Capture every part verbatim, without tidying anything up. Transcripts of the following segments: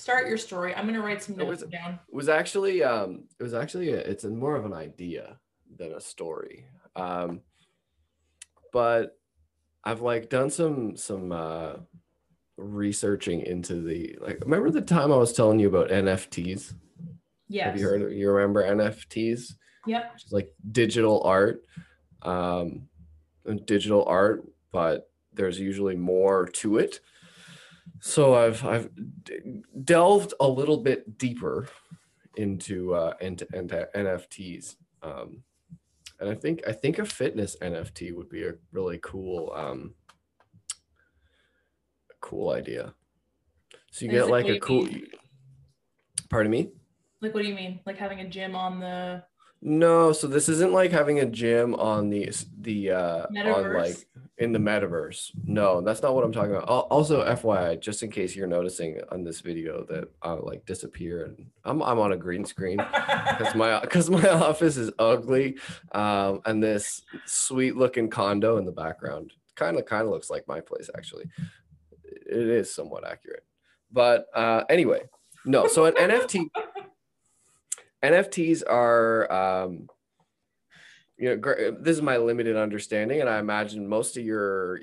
start your story. I'm going to write some notes was, down. It was actually, um, it was actually, a, it's a, more of an idea than a story. Um, but I've like done some, some, uh, researching into the, like, remember the time I was telling you about N F Ts? Yes. Have you heard of, you remember N F Ts? Yep. Which is like digital art, um, digital art, but there's usually more to it. So I've I've d- delved a little bit deeper into uh, into, into N F Ts, um, and I think I think a fitness N F T would be a really cool um, a cool idea. So you and get like a cool. Mean? Pardon me? Like, what do you mean? Like having a gym on the. No, so this isn't like having a gym on the the uh, on like in the metaverse. No, that's not what I'm talking about. Also, F Y I, just in case you're noticing on this video that I like disappear and I'm I'm on a green screen because my because my office is ugly, um, and this sweet looking condo in the background kind of kind of looks like my place actually. It is somewhat accurate, but uh, anyway, no. So an N F T. N F Ts are, um, you know, this is my limited understanding, and I imagine most of your,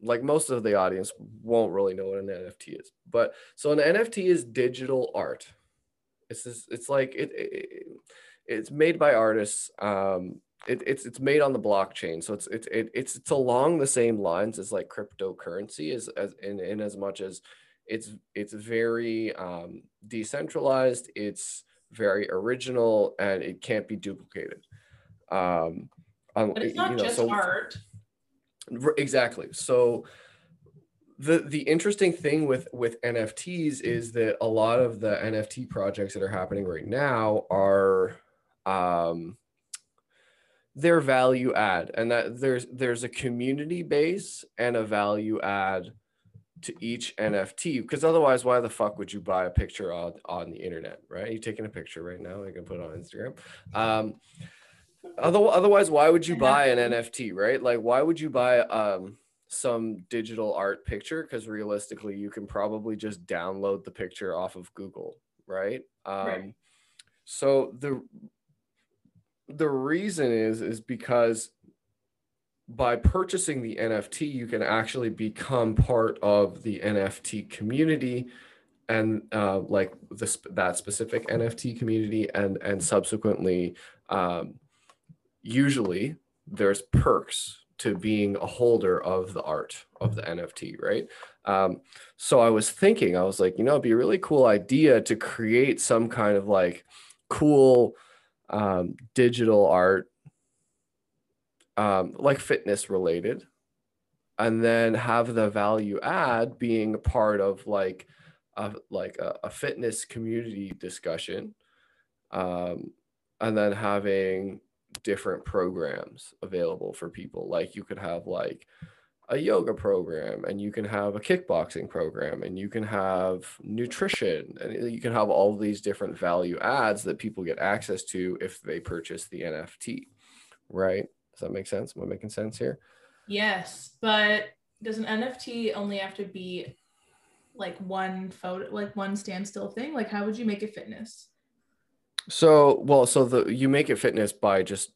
like most of the audience won't really know what an N F T is. But so an N F T is digital art. It's just, it's like it, it it's made by artists. Um, it, it's it's made on the blockchain, so it's it's it, it's it's along the same lines as like cryptocurrency, as as in, in as much as it's it's very um, decentralized. It's very original and it can't be duplicated. Um, but it's not you know, just so, art. Exactly. So the the interesting thing with with N F Ts is that a lot of the N F T projects that are happening right now are um, they're value add, and that there's there's a community base and a value add to each N F T, because otherwise why the fuck would you buy a picture on, on the internet, right? You're taking a picture right now, you can put it on Instagram. Um, otherwise, why would you buy an N F T, right? Like, why would you buy um, some digital art picture? Because realistically, you can probably just download the picture off of Google, right? Um, right. So the the reason is is because by purchasing the N F T, you can actually become part of the N F T community and uh, like this, that specific N F T community, and, and subsequently, um, usually there's perks to being a holder of the art of the N F T, right? Um, so I was thinking, I was like, you know, it'd be a really cool idea to create some kind of like cool um, digital art, Um, like fitness related, and then have the value add being a part of like a, like a, a fitness community discussion, um, and then having different programs available for people. Like you could have like a yoga program, and you can have a kickboxing program, and you can have nutrition, and you can have all these different value adds that people get access to if they purchase the N F T, right? Does that make sense? Am I making sense here? Yes, but does an N F T only have to be like one photo, like one standstill thing? Like, how would you make it fitness? So, well, so the you make it fitness by just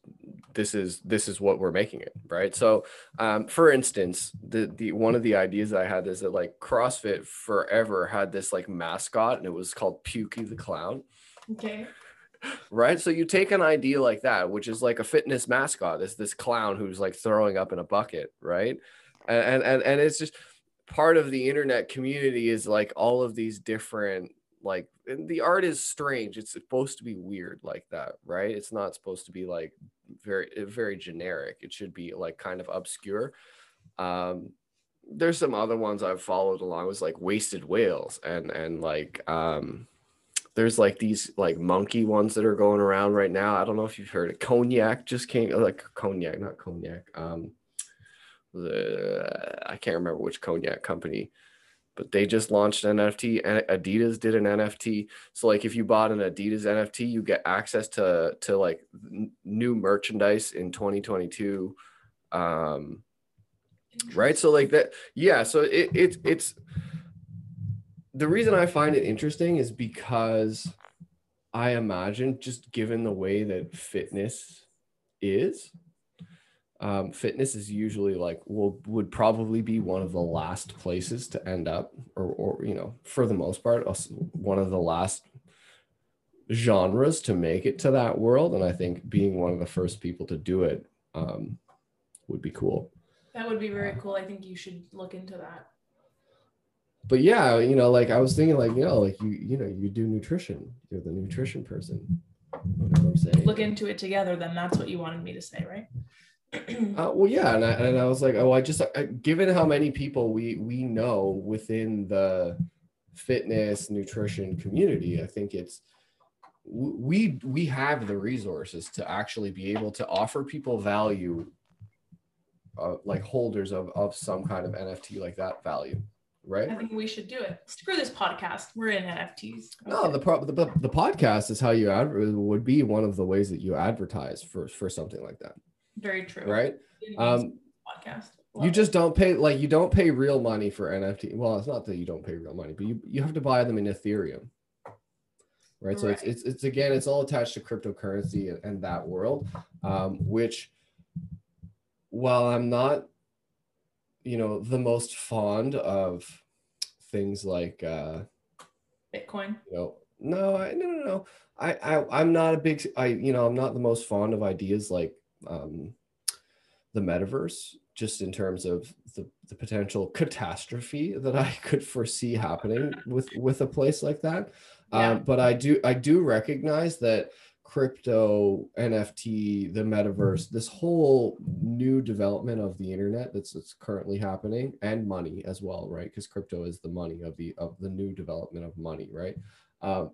this is this is what we're making it, right? So, um, for instance, the the one of the ideas I had is that like CrossFit forever had this like mascot, and it was called Pukey the Clown. Okay. Right, so you take an idea like that, which is like a fitness mascot, is this clown who's like throwing up in a bucket, right? And and and it's just part of the internet community is like all of these different like, and the art is strange. It's supposed to be weird like that, right? It's not supposed to be like very very generic. It should be like kind of obscure. Um, there's some other ones I've followed along. It was like wasted whales and and like. Um, There's like these like monkey ones that are going around right now. I don't know if you've heard it. Cognac just came, like Cognac, not Cognac. Um, the, I can't remember which Cognac company, but they just launched an N F T. Adidas did an N F T. So like if you bought an Adidas N F T, you get access to to like n- new merchandise in twenty twenty-two, um, right? So like that, yeah. So it, it it's. the reason I find it interesting is because I imagine, just given the way that fitness is, um, fitness is usually like, will would probably be one of the last places to end up, or, or, you know, for the most part, one of the last genres to make it to that world. And I think being one of the first people to do it um, would be cool. That would be very cool. I think you should look into that. But yeah, you know, like I was thinking, like, you know, like you, you know, you do nutrition. You're the nutrition person. You know what I'm saying? Look into it together. Then that's what you wanted me to say, right? uh, well, yeah, and I and I was like, oh, I just I, given how many people we we know within the fitness nutrition community, I think it's we we have the resources to actually be able to offer people value, uh, like holders of of some kind of N F T like that value. Right? I think we should do it. Screw this podcast. We're in N F Ts. Okay. No, the, pro- the the podcast is how you ad- would be one of the ways that you advertise for, for something like that. Very true. Right? Um, podcast. Love you just it. don't pay, like you don't pay real money for N F T. Well, it's not that you don't pay real money, but you, you have to buy them in Ethereum. Right? Right. So it's, it's, it's again, it's all attached to cryptocurrency and, and that world, um, which while I'm not, you know, the most fond of things like uh Bitcoin. You know, no, I no no no. I, I I'm not a big I you know, I'm not the most fond of ideas like um the metaverse, just in terms of the, the potential catastrophe that I could foresee happening with, with a place like that. Yeah. Um but I do I do recognize that crypto, N F T, the metaverse, this whole new development of the internet that's, that's currently happening, and money as well, right? Because crypto is the money of the of the new development of money, right? Um,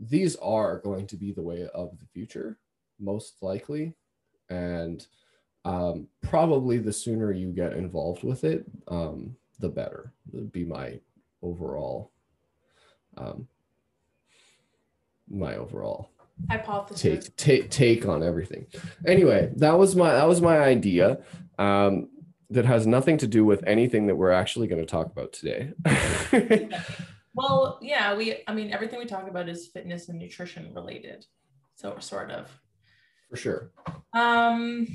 these are going to be the way of the future, most likely, and um, probably the sooner you get involved with it, um, the better. That'd be my overall, um, my overall. Hypothesis. Take, take take on everything. Anyway, that was my that was my idea. Um, that has nothing to do with anything that we're actually going to talk about today. Well, yeah, we. I mean, everything we talk about is fitness and nutrition related, so sort of. For sure. Um,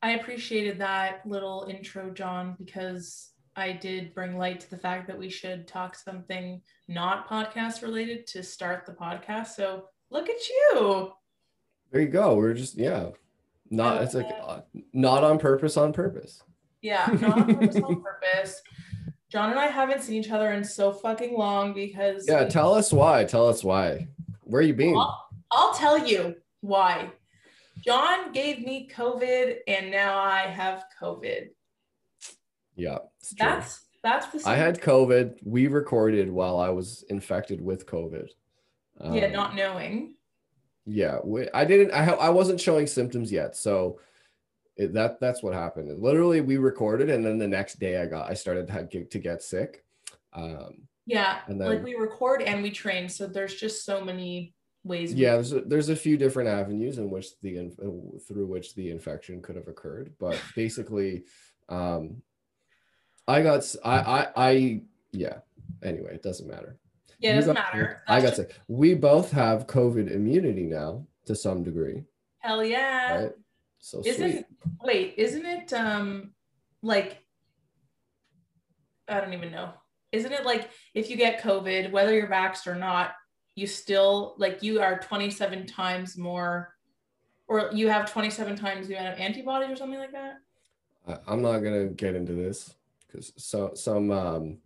I appreciated that little intro, John, because I did bring light to the fact that we should talk something not podcast related to start the podcast. So. Look at you. There you go. We're just, yeah. Not, it's like uh, not on purpose, on purpose. Yeah, not on purpose, on purpose. John and I haven't seen each other in so fucking long because. Yeah, we, tell us why. Tell us why. Where you been? I'll, I'll tell you why. John gave me COVID and now I have COVID. Yeah. That's, that's the same. I had COVID. We recorded while I was infected with COVID. Um, yeah, not knowing. Yeah, we, I didn't. I I wasn't showing symptoms yet, so it, that that's what happened. And literally, we recorded, and then the next day, I got I started to, to get sick. Um, yeah, and then, like we record and we train, so there's just so many ways. Yeah, there's a, there's a few different avenues in which the through which the infection could have occurred, but basically, um, I got I I, I yeah. Anyway, it doesn't matter. Yeah, it doesn't matter. I got sick. We both have COVID immunity now to some degree. Hell yeah. Right? So isn't, sweet. Wait, isn't it um like, I don't even know. Isn't it like if you get COVID, whether you're vaxxed or not, you still, like you are twenty-seven times more, or you have twenty-seven times the amount of antibodies or something like that? I, I'm not going to get into this because so, some... um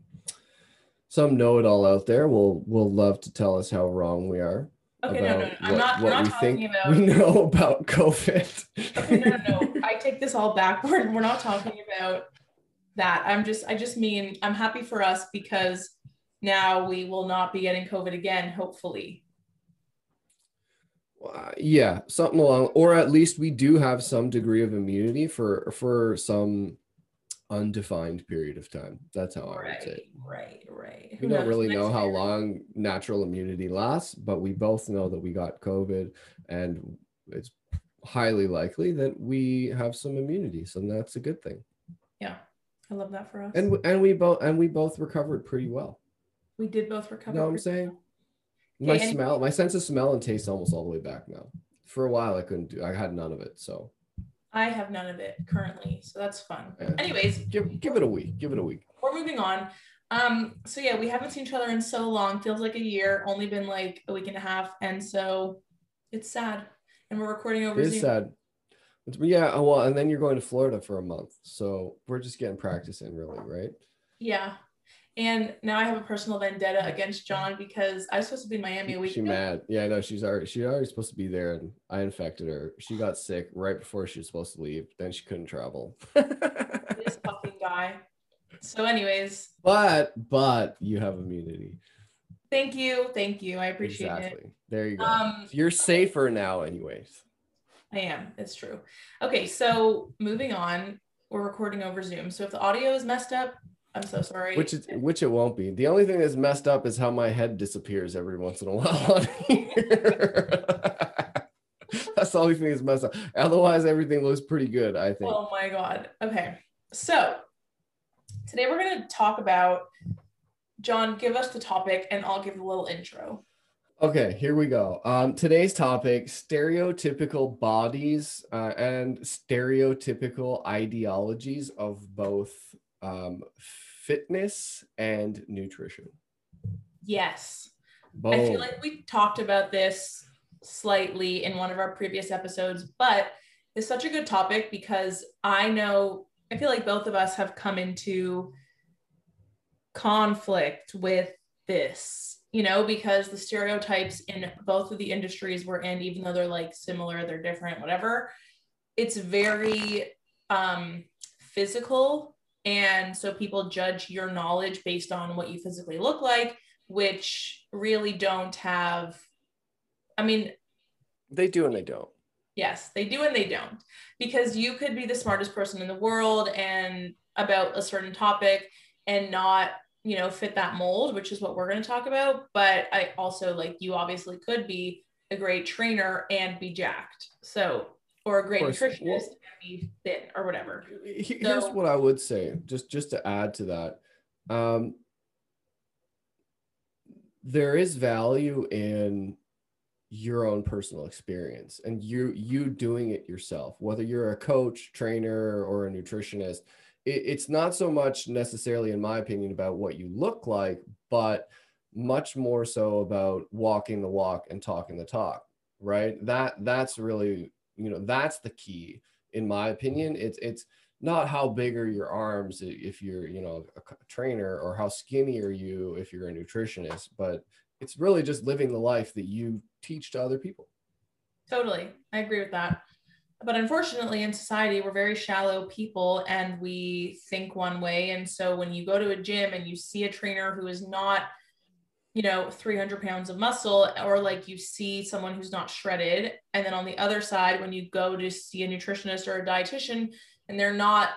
Some know-it-all out there will will love to tell us how wrong we are. Okay, about no, no, no. I'm what, not, what not we talking think about. We know about COVID. Okay, no, no, no. I take this all backward. We're not talking about that. I'm just, I just mean, I'm happy for us because now we will not be getting COVID again, hopefully. Uh, yeah, something along, or at least we do have some degree of immunity for for some. Undefined period of time. That's how I right, would say it. Right, right. We don't really know how long natural immunity lasts, but we both know that we got COVID and it's highly likely that we have some immunity. So that's a good thing. Yeah. I love that for us. And and we both and we both recovered pretty well. We did both recover. You know what I'm saying? My okay, smell, my sense of smell and taste almost all the way back now. For a while, I couldn't do, I had none of it, so. I have none of it currently, so that's fun. Yeah. Anyways. Give, give it a week, give it a week. We're moving on. Um, so yeah, we haven't seen each other in so long. Feels like a year, only been like a week and a half, and so it's sad. And we're recording over Zoom. It is sad. It's, yeah, well, and then you're going to Florida for a month, so we're just getting practice in, really, right? Yeah. And now I have a personal vendetta against John because I was supposed to be in Miami a week ago. She's mad. Yeah, no, she's already she's already supposed to be there, and I infected her. She got sick right before she was supposed to leave. Then she couldn't travel. This fucking guy. So, anyways. But but you have immunity. Thank you, thank you. I appreciate exactly. it. Exactly. There you go. Um, You're safer now, anyways. I am. It's true. Okay, so moving on. We're recording over Zoom, so if the audio is messed up, I'm so sorry. Which is, which it won't be. The only thing that's messed up is how my head disappears every once in a while on here. That's the only thing that's messed up. Otherwise, everything looks pretty good, I think. Oh my God. Okay. So today we're going to talk about, John, give us the topic and I'll give a little intro. Okay, here we go. Um, today's topic, stereotypical bodies uh, and stereotypical ideologies of both Um, fitness and nutrition. Yes. Boom. I feel like we talked about this slightly in one of our previous episodes, but it's such a good topic because I know, I feel like both of us have come into conflict with this, you know, because the stereotypes in both of the industries we're in, even though they're like similar, they're different, whatever, it's very um, physical. And so people judge your knowledge based on what you physically look like, which really don't have, I mean. They do and they don't. Yes, they do and they don't. Because you could be the smartest person in the world and about a certain topic and not, you know, fit that mold, which is what we're going to talk about. But I also like you obviously could be a great trainer and be jacked. So or a great nutritionist well, and be thin or whatever. Here's so, what I would say, just, just to add to that. Um, there is value in your own personal experience and you, you doing it yourself, whether you're a coach, trainer, or a nutritionist. It, it's not so much necessarily, in my opinion, about what you look like, but much more so about walking the walk and talking the talk, right? That, that's really... You know, that's the key, in my opinion. It's it's not how big are your arms if you're, you know, a trainer, or how skinny are you if you're a nutritionist, but it's really just living the life that you teach to other people. Totally. I agree with that. But unfortunately, in society, we're very shallow people and we think one way. And so when you go to a gym and you see a trainer who is not, you know, three hundred pounds of muscle, or like you see someone who's not shredded. And then on the other side, when you go to see a nutritionist or a dietitian and they're not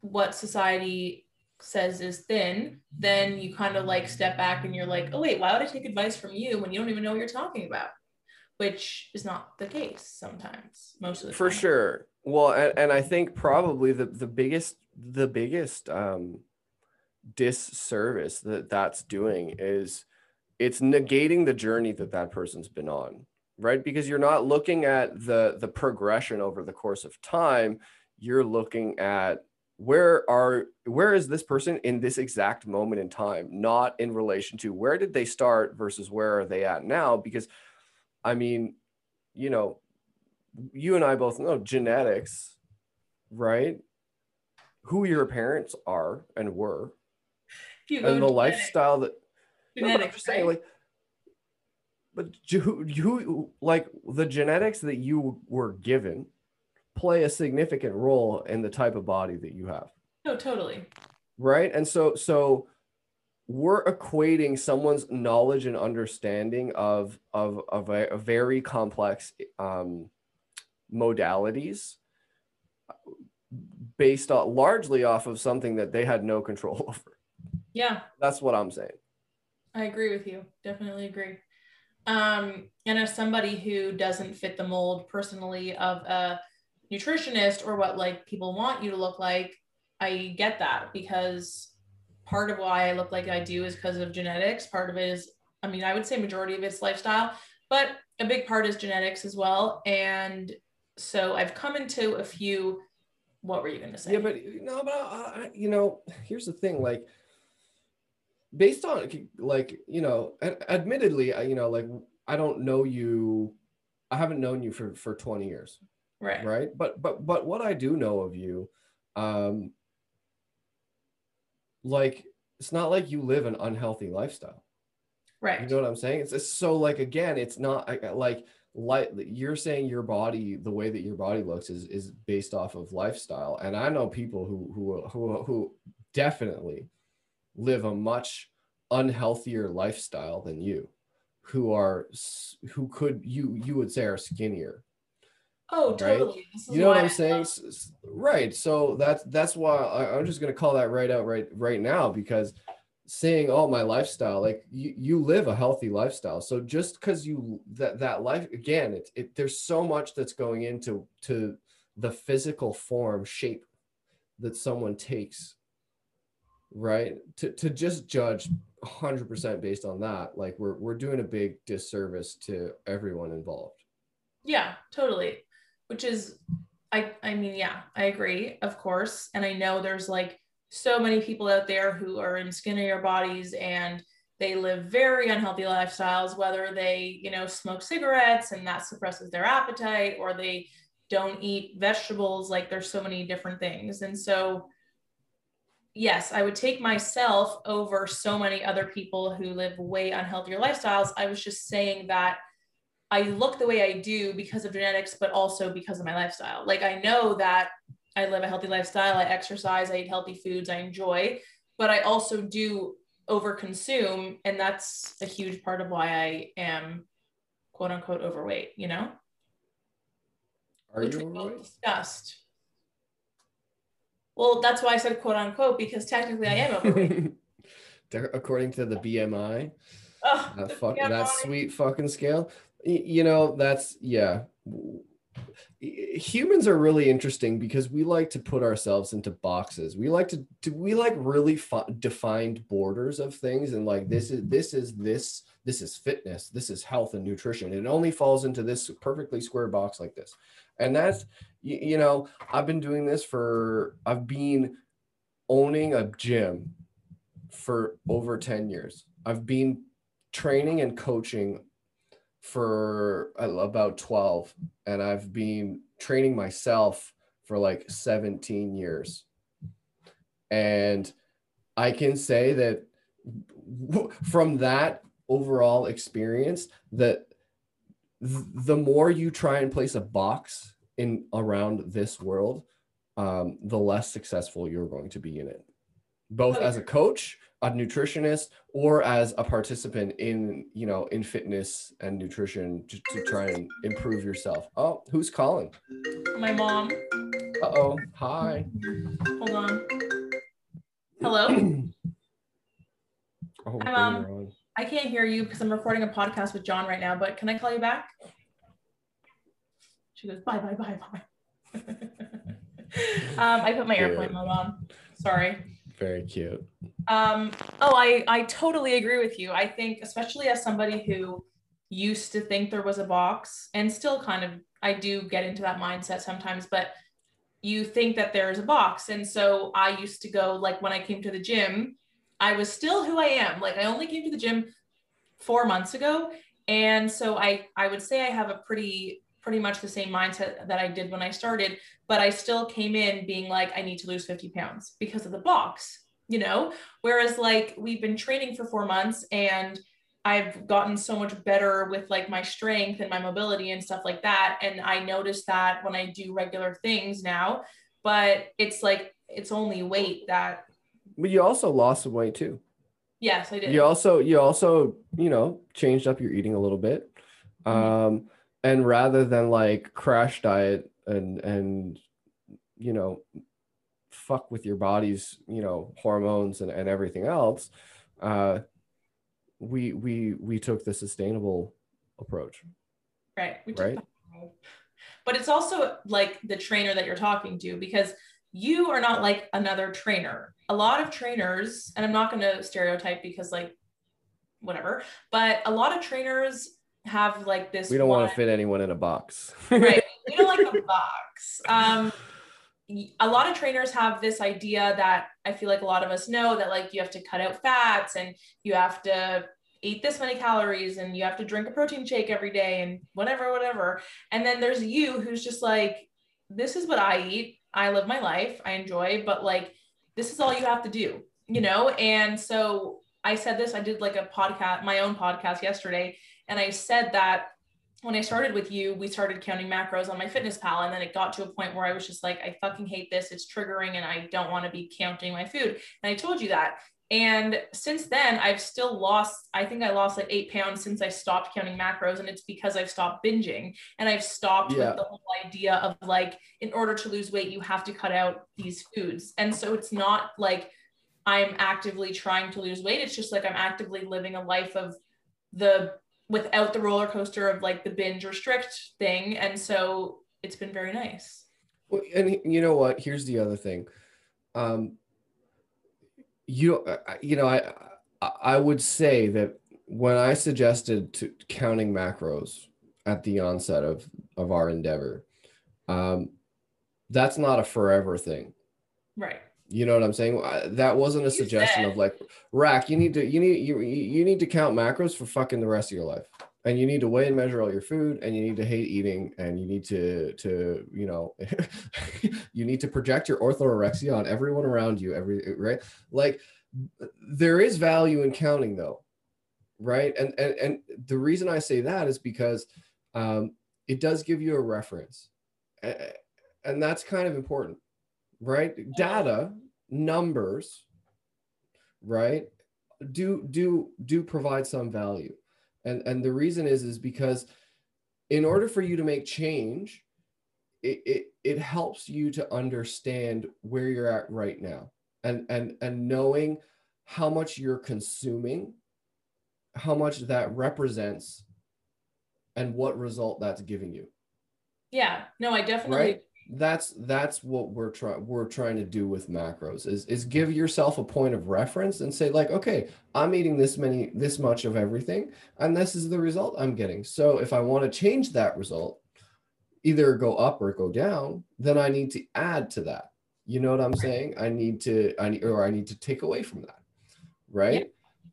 what society says is thin, then you kind of like step back and you're like, oh wait, why would I take advice from you when you don't even know what you're talking about? Which is not the case sometimes, most of the time. For sure. Well, and, and I think probably the, the biggest, the biggest, um, disservice that that's doing is it's negating the journey that that person's been on, right? Because you're not looking at the the progression over the course of time. You're looking at where are where is this person in this exact moment in time, not in relation to where did they start versus where are they at now. Because I mean, you know, you and I both know genetics, right? Who your parents are and were. You and the genetic. Lifestyle that genetics, no, I'm just saying, right? Like, but you, you like the genetics that you were given play a significant role in the type of body that you have. No, totally. Right. And so, so we're equating someone's knowledge and understanding of, of, of a, a very complex um, modalities based on largely off of something that they had no control over. Yeah. That's what I'm saying. I agree with you. Definitely agree. Um, and as somebody who doesn't fit the mold personally of a nutritionist or what like people want you to look like, I get that because part of why I look like I do is because of genetics. Part of it is, I mean, I would say majority of it's lifestyle, but a big part is genetics as well. And so I've come into a few, what were you going to say? Yeah, but no, but I, you know, here's the thing, like, based on like, you know, admittedly, you know, like, I don't know you, I haven't known you for, for twenty years. Right. Right. But, but, but what I do know of you, um, like, it's not like you live an unhealthy lifestyle. Right. You know what I'm saying? It's, it's so like, again, it's not like, like you're saying your body, the way that your body looks is, is based off of lifestyle. And I know people who, who, who, who definitely live a much unhealthier lifestyle than you, who are, who could, you, you would say are skinnier. Oh, totally. Right? You know what I'm saying? Right. So that's, that's why I, I'm just going to call that right out right, right now, because saying, oh, my lifestyle, like you, you live a healthy lifestyle. So just cause you, that, that life, again, it's, it, there's so much that's going into, to the physical form shape that someone takes, right? To, to just judge a hundred percent based on that. Like we're, we're doing a big disservice to everyone involved. Yeah, totally. Which is, I, I mean, yeah, I agree, of course. And I know there's like so many people out there who are in skinnier bodies and they live very unhealthy lifestyles, whether they, you know, smoke cigarettes and that suppresses their appetite, or they don't eat vegetables. Like there's so many different things. And so, yes, I would take myself over so many other people who live way unhealthier lifestyles. I was just saying that I look the way I do because of genetics, but also because of my lifestyle. Like I know that I live a healthy lifestyle. I exercise, I eat healthy foods, I enjoy, but I also do overconsume. And that's a huge part of why I am quote unquote overweight, you know? Are you overweight? Discussed. Well, that's why I said quote unquote, because technically I am overweight. According to the B M I, oh, that, the fuck, B M I. That sweet fucking scale. You know, that's, yeah. Humans are really interesting because we like to put ourselves into boxes. We like to, do we like really fi- defined borders of things. And like, this is, this is, this, this is fitness. This is health and nutrition. It only falls into this perfectly square box like this. And that's, you, you know, I've been doing this for, I've been owning a gym for over ten years. I've been training and coaching for about twelve, and I've been training myself for like seventeen years. And I can say that from that overall experience, that the more you try and place a box in around this world, um, the less successful you're going to be in it, both as a coach, a nutritionist, or as a participant in, you know, in fitness and nutrition to, to try and improve yourself. Oh, who's calling? My mom. Uh-oh. Hi. Hold on. Hello? Oh, hi, Mom. I can't hear you because I'm recording a podcast with John right now, but can I call you back? She goes, bye, bye, bye, bye. um, I put my AirPlane mode on. Sorry. Very cute. Um, oh, I, I totally agree with you. I think, especially as somebody who used to think there was a box, and still kind of, I do get into that mindset sometimes, but you think that there is a box. And so I used to go, like when I came to the gym, I was still who I am. Like I only came to the gym four months ago. And so I, I would say I have a pretty, pretty much the same mindset that I did when I started, but I still came in being like, I need to lose fifty pounds because of the box, you know? Whereas like, we've been training for four months and I've gotten so much better with like my strength and my mobility and stuff like that. And I notice that when I do regular things now, but it's like, it's only weight that. But you also lost some weight too. Yes, I did. You also, you also, you know, changed up your eating a little bit. Um, mm-hmm. And rather than like crash diet and, and, you know, fuck with your body's, you know, hormones and, and everything else, uh, we, we, we took the sustainable approach. Right. We right? Took but it's also like the trainer that you're talking to, because you are not like another trainer. a lot of trainers, and I'm not going to stereotype because like whatever, but a lot of trainers have like this. We don't one, want to fit anyone in a box. Right. We don't like a box. Um, a lot of trainers have this idea that I feel like a lot of us know that like you have to cut out fats and you have to eat this many calories and you have to drink a protein shake every day and whatever, whatever. And then there's you who's just like, this is what I eat. I live my life. I enjoy, but like, this is all you have to do, you know? And so I said this, I did like a podcast, my own podcast yesterday. And I said that when I started with you, we started counting macros on my fitness pal. And then it got to a point where I was just like, I fucking hate this. It's triggering. And I don't want to be counting my food. And I told you that. And since then I've still lost, I think I lost like eight pounds since I stopped counting macros. And it's because I've stopped binging and I've stopped yeah. with the whole idea of like, in order to lose weight, you have to cut out these foods. And so it's not like I'm actively trying to lose weight. It's just like, I'm actively living a life of the, without the roller coaster of like the binge restrict thing. And so it's been very nice. Well, and you know what, here's the other thing. Um, You, you know, I, I would say that when I suggested to counting macros at the onset of, of our endeavor, um, that's not a forever thing. Right. You know what I'm saying? That wasn't a suggestion of like, Rack, you need to, you need, you, you need to count macros for fucking the rest of your life. And you need to weigh and measure all your food, and you need to hate eating, and you need to, to you know, you need to project your orthorexia on everyone around you, every right? Like, there is value in counting though, right? And and, and the reason I say that is because um, it does give you a reference. And that's kind of important, right? Data, numbers, right? Do, do, do provide some value. And, and the reason is, is because in order for you to make change, it, it, it helps you to understand where you're at right now, and, and, and knowing how much you're consuming, how much that represents, and what result that's giving you. Yeah, no, I definitely. Right? That's, that's what we're trying, we're trying to do with macros is, is give yourself a point of reference and say like, okay, I'm eating this many, this much of everything, and this is the result I'm getting. So if I want to change that result, either go up or go down, then I need to add to that. You know what I'm saying? I need to, I need, or I need to take away from that. Right.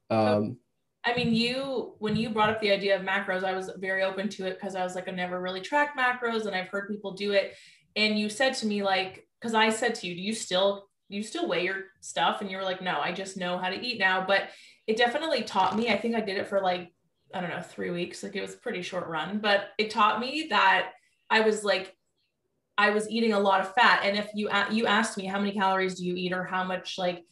Yeah. Um, I mean, you, when you brought up the idea of macros, I was very open to it because I was like, I've never really tracked macros and I've heard people do it. And you said to me like, cause I said to you, do you still, you still weigh your stuff? And you were like, no, I just know how to eat now. But it definitely taught me, I think I did it for like, I don't know, three weeks. Like it was a pretty short run, but it taught me that I was like, I was eating a lot of fat. And if you, you asked me how many calories do you eat or how much like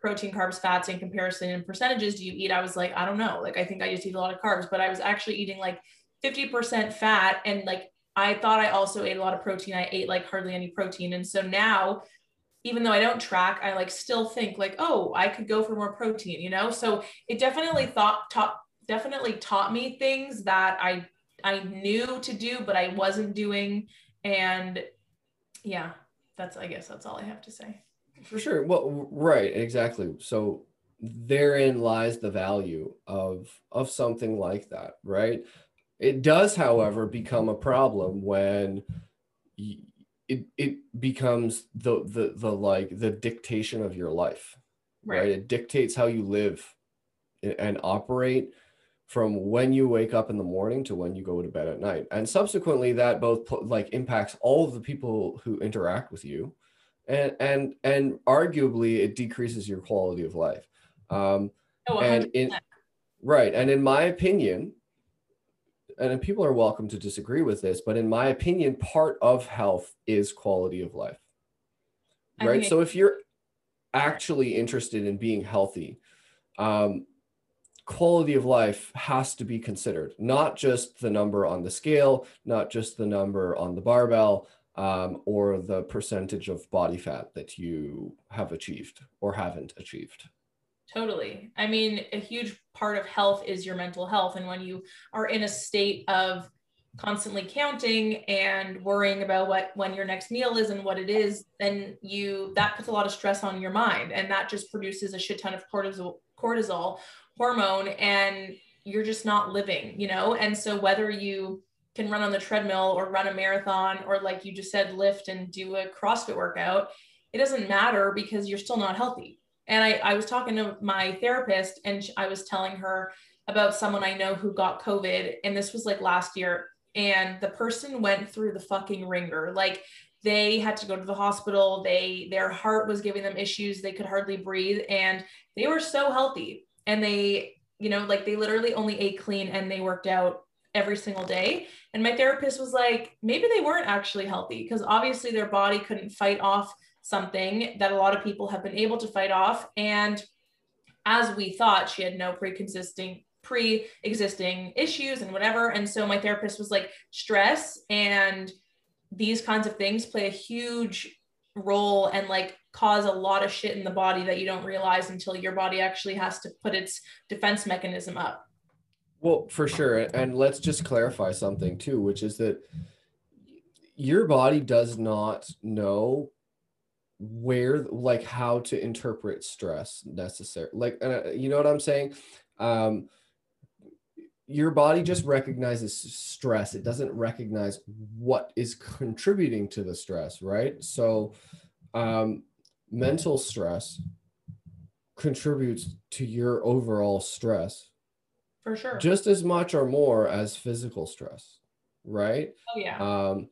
protein, carbs, fats in comparison and percentages do you eat? I was like, I don't know. Like, I think I just eat a lot of carbs, but I was actually eating like fifty percent fat and like, I thought I also ate a lot of protein. I ate like hardly any protein. And so now, even though I don't track, I like still think like, oh, I could go for more protein, you know? So it definitely thought taught, definitely taught me things that I, I knew to do, but I wasn't doing. And yeah, that's, I guess that's all I have to say. For sure. Well, right. Exactly. So therein lies the value of, of something like that. Right. It does, however, become a problem when it, it becomes the, the, the, like the dictation of your life, right? right? It dictates how you live and operate from when you wake up in the morning to when you go to bed at night. And subsequently that both like impacts all of the people who interact with you, and, and, and arguably it decreases your quality of life. Um, oh, and in, right. And in my opinion, and people are welcome to disagree with this, but in my opinion, part of health is quality of life, right? So if you're actually interested in being healthy, um, quality of life has to be considered, not just the number on the scale, not just the number on the barbell, um, or the percentage of body fat that you have achieved or haven't achieved. Totally. I mean, a huge part of health is your mental health. And when you are in a state of constantly counting and worrying about what, when your next meal is and what it is, then you, that puts a lot of stress on your mind, and that just produces a shit ton of cortisol, cortisol hormone, and you're just not living, you know? And so whether you can run on the treadmill or run a marathon, or like you just said, lift and do a CrossFit workout, it doesn't matter because you're still not healthy. And I, I was talking to my therapist, and I was telling her about someone I know who got COVID, and this was like last year. And the person went through the fucking ringer. Like, they had to go to the hospital. They, their heart was giving them issues. They could hardly breathe, and they were so healthy. And they, you know, like, they literally only ate clean and they worked out every single day. And my therapist was like, maybe they weren't actually healthy, because obviously their body couldn't fight off something that a lot of people have been able to fight off. And as we thought, she had no pre-existing pre-existing issues and whatever. And so my therapist was like, stress and these kinds of things play a huge role and like cause a lot of shit in the body that you don't realize until your body actually has to put its defense mechanism up. Well, for sure. And let's just clarify something too, which is that your body does not know where, like, how to interpret stress necessarily. Like, uh, you know what I'm saying? Um, your body just recognizes stress. It doesn't recognize what is contributing to the stress, right? So um, mental stress contributes to your overall stress. For sure. Just as much or more as physical stress, right? Oh, yeah. Um,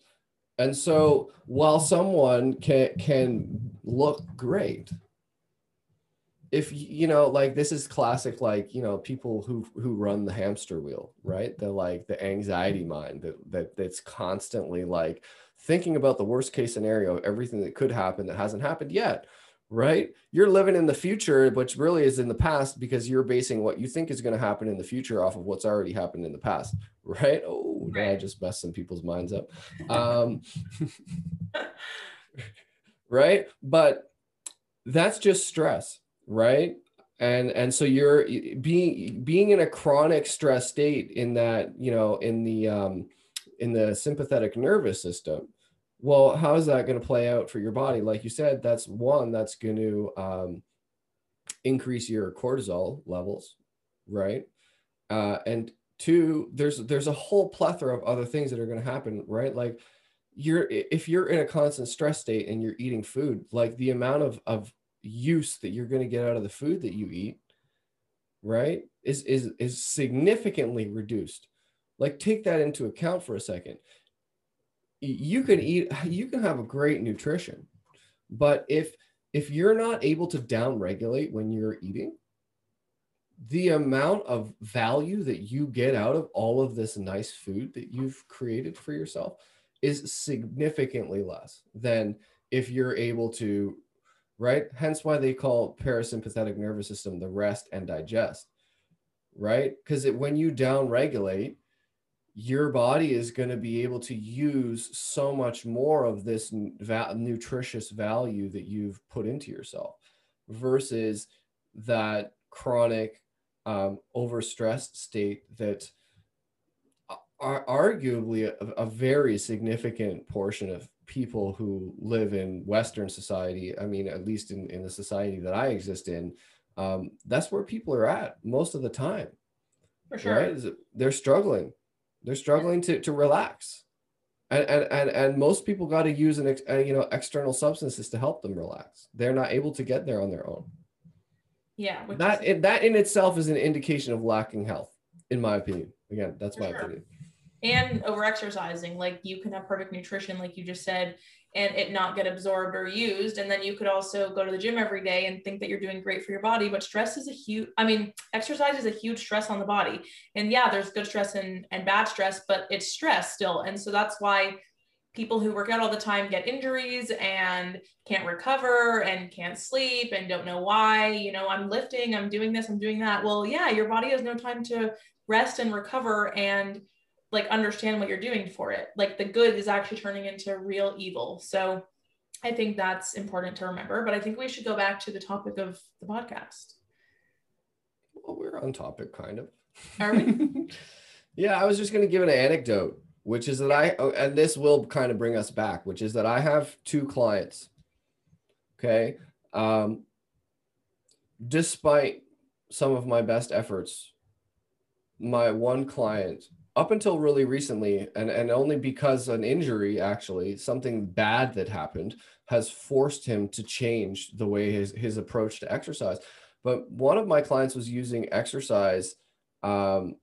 and so while someone can can look great, if, you know, like, this is classic, like, you know, people who who run the hamster wheel, right? They're like the anxiety mind that, that that's constantly like thinking about the worst case scenario, everything that could happen that hasn't happened yet, right? You're living in the future, which really is in the past, because you're basing what you think is going to happen in the future off of what's already happened in the past, right? Oh, right. I just messed some people's minds up. Um, right? But that's just stress. Right. And, and so you're being, being in a chronic stress state in that, you know, in the, um, in the sympathetic nervous system. Well, how is that going to play out for your body? Like you said, that's one, that's going to, um, increase your cortisol levels. Right. Uh, and two, there's, there's a whole plethora of other things that are going to happen, right? Like, you're, if you're in a constant stress state and you're eating food, like the amount of, of, use that you're going to get out of the food that you eat, right, is is is significantly reduced. Like, take that into account for a second. You can eat, you can have a great nutrition, but if if you're not able to downregulate when you're eating, the amount of value that you get out of all of this nice food that you've created for yourself is significantly less than if you're able to, right? Hence why they call parasympathetic nervous system the rest and digest, right? Because when you downregulate, your body is going to be able to use so much more of this va- nutritious value that you've put into yourself versus that chronic um, overstressed state that are arguably a, a very significant portion of people who live in Western society. I mean, at least in, in the society that I exist in, um, that's where people are at most of the time. For sure. Right? They're struggling. They're struggling to, to relax. And, and, and, and most people got to use an, you know, external substances to help them relax. They're not able to get there on their own. Yeah. That, is- that in itself is an indication of lacking health, in my opinion. Again, that's For my sure. opinion. And over-exercising, like, you can have perfect nutrition, like you just said, and it not get absorbed or used. And then you could also go to the gym every day and think that you're doing great for your body. But stress is a huge, I mean, exercise is a huge stress on the body. And yeah, there's good stress and, and bad stress, but it's stress still. And so that's why people who work out all the time get injuries and can't recover and can't sleep and don't know why. You know, I'm lifting, I'm doing this, I'm doing that. Well, yeah, your body has no time to rest and recover and like understand what you're doing for it. Like, the good is actually turning into real evil. So I think that's important to remember, but I think we should go back to the topic of the podcast. Well, we're on topic, kind of. Are we? Yeah. I was just going to give an anecdote which is that I, and this will kind of bring us back, which is that I have two clients, okay? Um, despite some of my best efforts, my one client, up until really recently, and, and only because an injury, actually, something bad that happened, has forced him to change the way his, his approach to exercise. But one of my clients was using exercise um,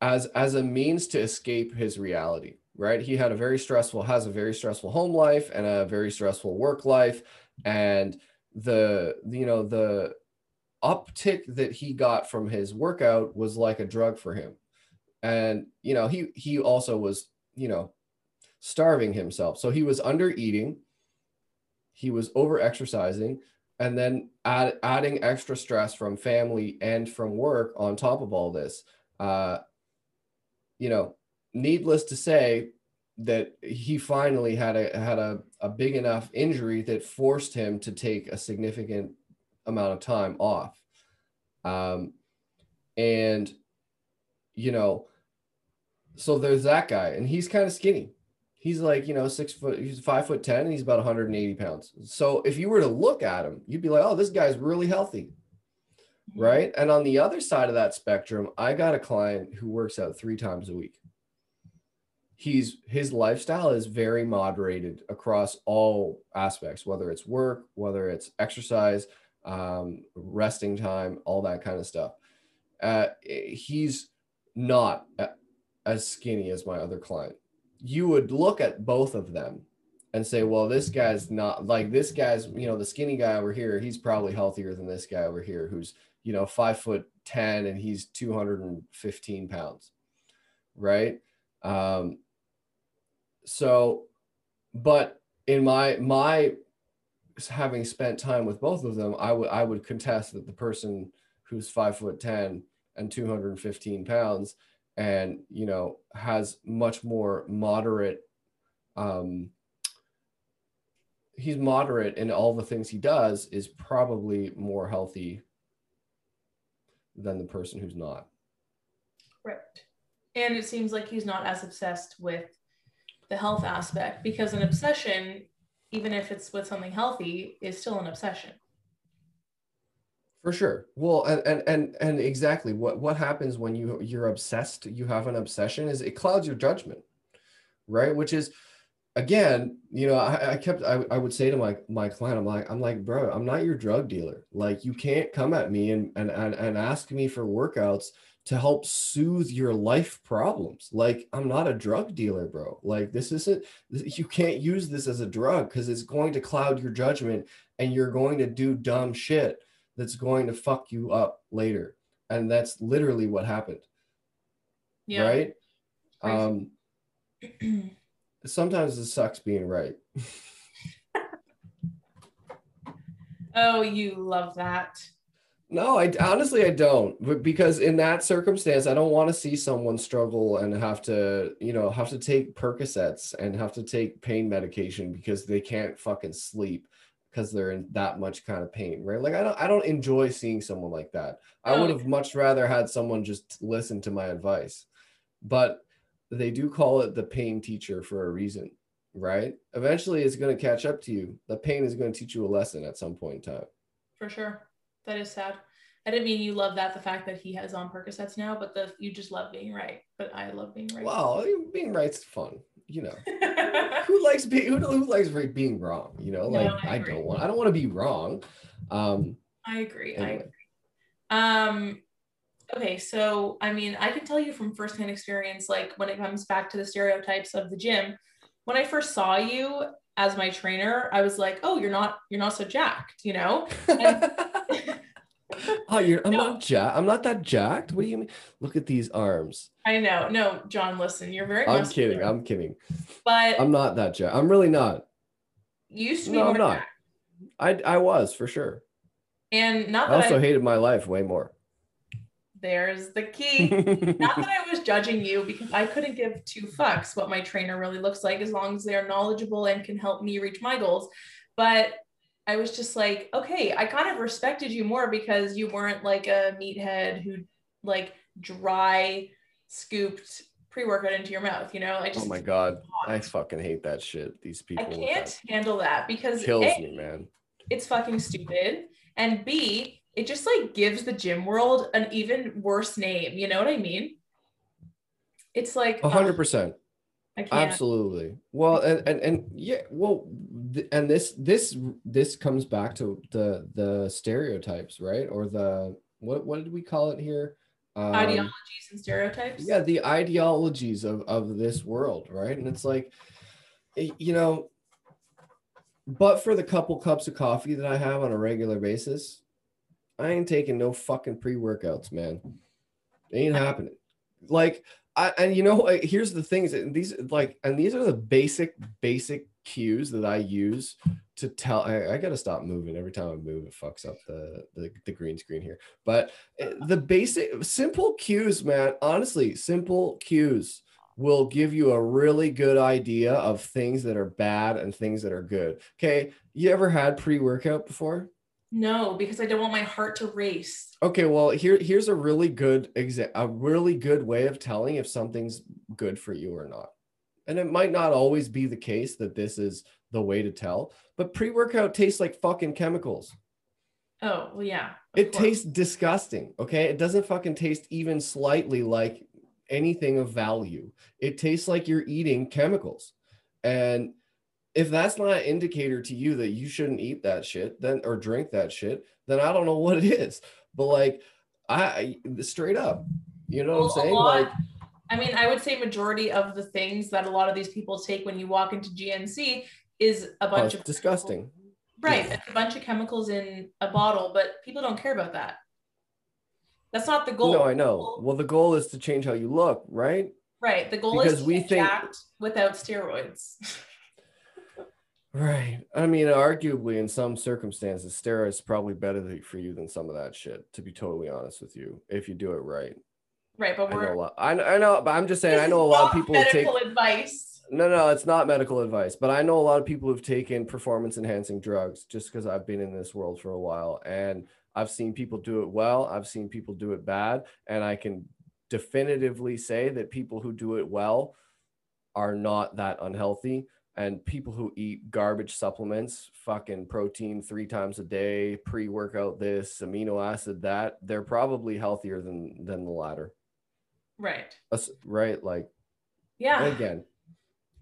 as, as a means to escape his reality, right? He had a very stressful, has a very stressful home life and a very stressful work life. And the, you know, the uptick that he got from his workout was like a drug for him. And, you know, he, he also was, you know, starving himself. So he was under eating, he was over exercising, and then add, adding extra stress from family and from work on top of all this. Uh, you know, needless to say that he finally had a, had a, a big enough injury that forced him to take a significant amount of time off. Um, and, you know, so there's that guy, and he's kind of skinny. He's like, you know, six foot, he's five foot ten, and he's about one hundred eighty pounds. So if you were to look at him, you'd be like, oh, this guy's really healthy, right? And on the other side of that spectrum, I got a client who works out three times a week. He's, his lifestyle is very moderated across all aspects, whether it's work, whether it's exercise, um, resting time, all that kind of stuff. Uh, he's not as skinny as my other client. You would look at both of them and say, well, this guy's not like this guy's, you know, the skinny guy over here, he's probably healthier than this guy over here, who's, you know, five foot ten and he's two hundred fifteen pounds. Right. Um, so, but in my, my having spent time with both of them, I would, I would contest that the person who's five foot ten and two hundred fifteen pounds and, you know, has much more moderate, um, he's moderate in all the things he does, is probably more healthy than the person who's not. Right. And it seems like he's not as obsessed with the health aspect, because an obsession, even if it's with something healthy, is still an obsession. For sure. Well, and, and, and, and exactly what, what happens when you, you're obsessed, you have an obsession, is it clouds your judgment, right? Which is, again, you know, I, I kept, I, I would say to my, my client, I'm like, I'm like, bro, I'm not your drug dealer. Like, you can't come at me and, and, and, and ask me for workouts to help soothe your life problems. Like, I'm not a drug dealer, bro. Like, this isn't, you can't use this as a drug, because it's going to cloud your judgment and you're going to do dumb shit that's going to fuck you up later. And that's literally what happened. Yeah. Right? Um, sometimes it sucks being right. Oh, you love that. No, I honestly, I don't. But because in that circumstance, I don't want to see someone struggle and have to, you know, have to take Percocets and have to take pain medication because they can't fucking sleep, because they're in that much kind of pain, right? Like, I don't, I don't enjoy seeing someone like that. I oh, would have much rather had someone just listen to my advice, but they do call it the pain teacher for a reason, right? Eventually it's going to catch up to you. The pain is going to teach you a lesson at some point in time. For sure. That is sad. I didn't mean you love that, the fact that he has on Percocets now, but the, you just love being right. But I love being right. Well, being right's fun, you know. Who likes being, who, who likes being wrong? You know, like, no, I, I don't want, I don't want to be wrong. Um, I agree. Anyway. I agree. Um, okay. So, I mean, I can tell you from firsthand experience, like, when it comes back to the stereotypes of the gym, when I first saw you as my trainer, I was like, oh, you're not, you're not so jacked, you know? And, oh, you're, I'm no. not jacked. I'm not that jacked. What do you mean? Look at these arms. I know. No, John, listen, you're very, I'm muscular. kidding. I'm kidding. But I'm not that jacked. I'm really not. You used to be no, more I'm not. Jacked. I, I was for sure. And not that I also I, hated my life way more. There's the key. Not that I was judging you, because I couldn't give two fucks what my trainer really looks like, as long as they're knowledgeable and can help me reach my goals. But I was just like, okay, I kind of respected you more because you weren't like a meathead who like dry scooped pre-workout into your mouth, you know? I just, oh my God, I fucking hate that shit. These people. I can't that. handle that because kills A, me, man. It's fucking stupid. And B, it just like gives the gym world an even worse name. You know what I mean? It's like a hundred percent. I can't. Absolutely. Well, and, and, and yeah, well, th- and this, this, this comes back to the, the stereotypes, right? Or the, what, what did we call it here? Um, ideologies and stereotypes. Yeah. The ideologies of, of this world. Right. And it's like, you know, but for the couple cups of coffee that I have on a regular basis, I ain't taking no fucking pre-workouts, man. It ain't happening. Like, I, and you know, like, here's the things, and these like, and these are the basic, basic cues that I use to tell, I, I got to stop moving. Every time I move, it fucks up the, the, the green screen here, but the basic simple cues, man, honestly, simple cues will give you a really good idea of things that are bad and things that are good. Okay. You ever had pre-workout before? No, because I don't want my heart to race. Okay, well, here, here's a really good exa- a really good way of telling if something's good for you or not. And it might not always be the case that this is the way to tell, but pre-workout tastes like fucking chemicals. Oh, well, yeah. It course. tastes disgusting, okay? It doesn't fucking taste even slightly like anything of value. It tastes like you're eating chemicals. And if that's not an indicator to you that you shouldn't eat that shit then or drink that shit, then I don't know what it is. But like, I, I straight up, you know well, what I'm saying? Lot, like, I mean, I would say majority of the things that a lot of these people take when you walk into G N C is a bunch oh, of disgusting. Chemicals. Right. Yeah. A bunch of chemicals in a bottle, but people don't care about that. That's not the goal. No, I know. Well, the goal is to change how you look, right? Right. The goal because is to be jacked without steroids. Right. I mean, arguably in some circumstances, steroids is probably better for you than some of that shit, to be totally honest with you, if you do it right. Right, but we're... I know, a lot, I, I know but I'm just saying, I know a lot of people who take... medical advice. No, no, it's not medical advice, but I know a lot of people who've taken performance-enhancing drugs just because I've been in this world for a while, and I've seen people do it well, I've seen people do it bad, and I can definitively say that people who do it well are not that unhealthy. And people who eat garbage supplements, fucking protein three times a day, pre-workout this, amino acid that, they're probably healthier than than the latter. Right. That's, right? Like, yeah. Again,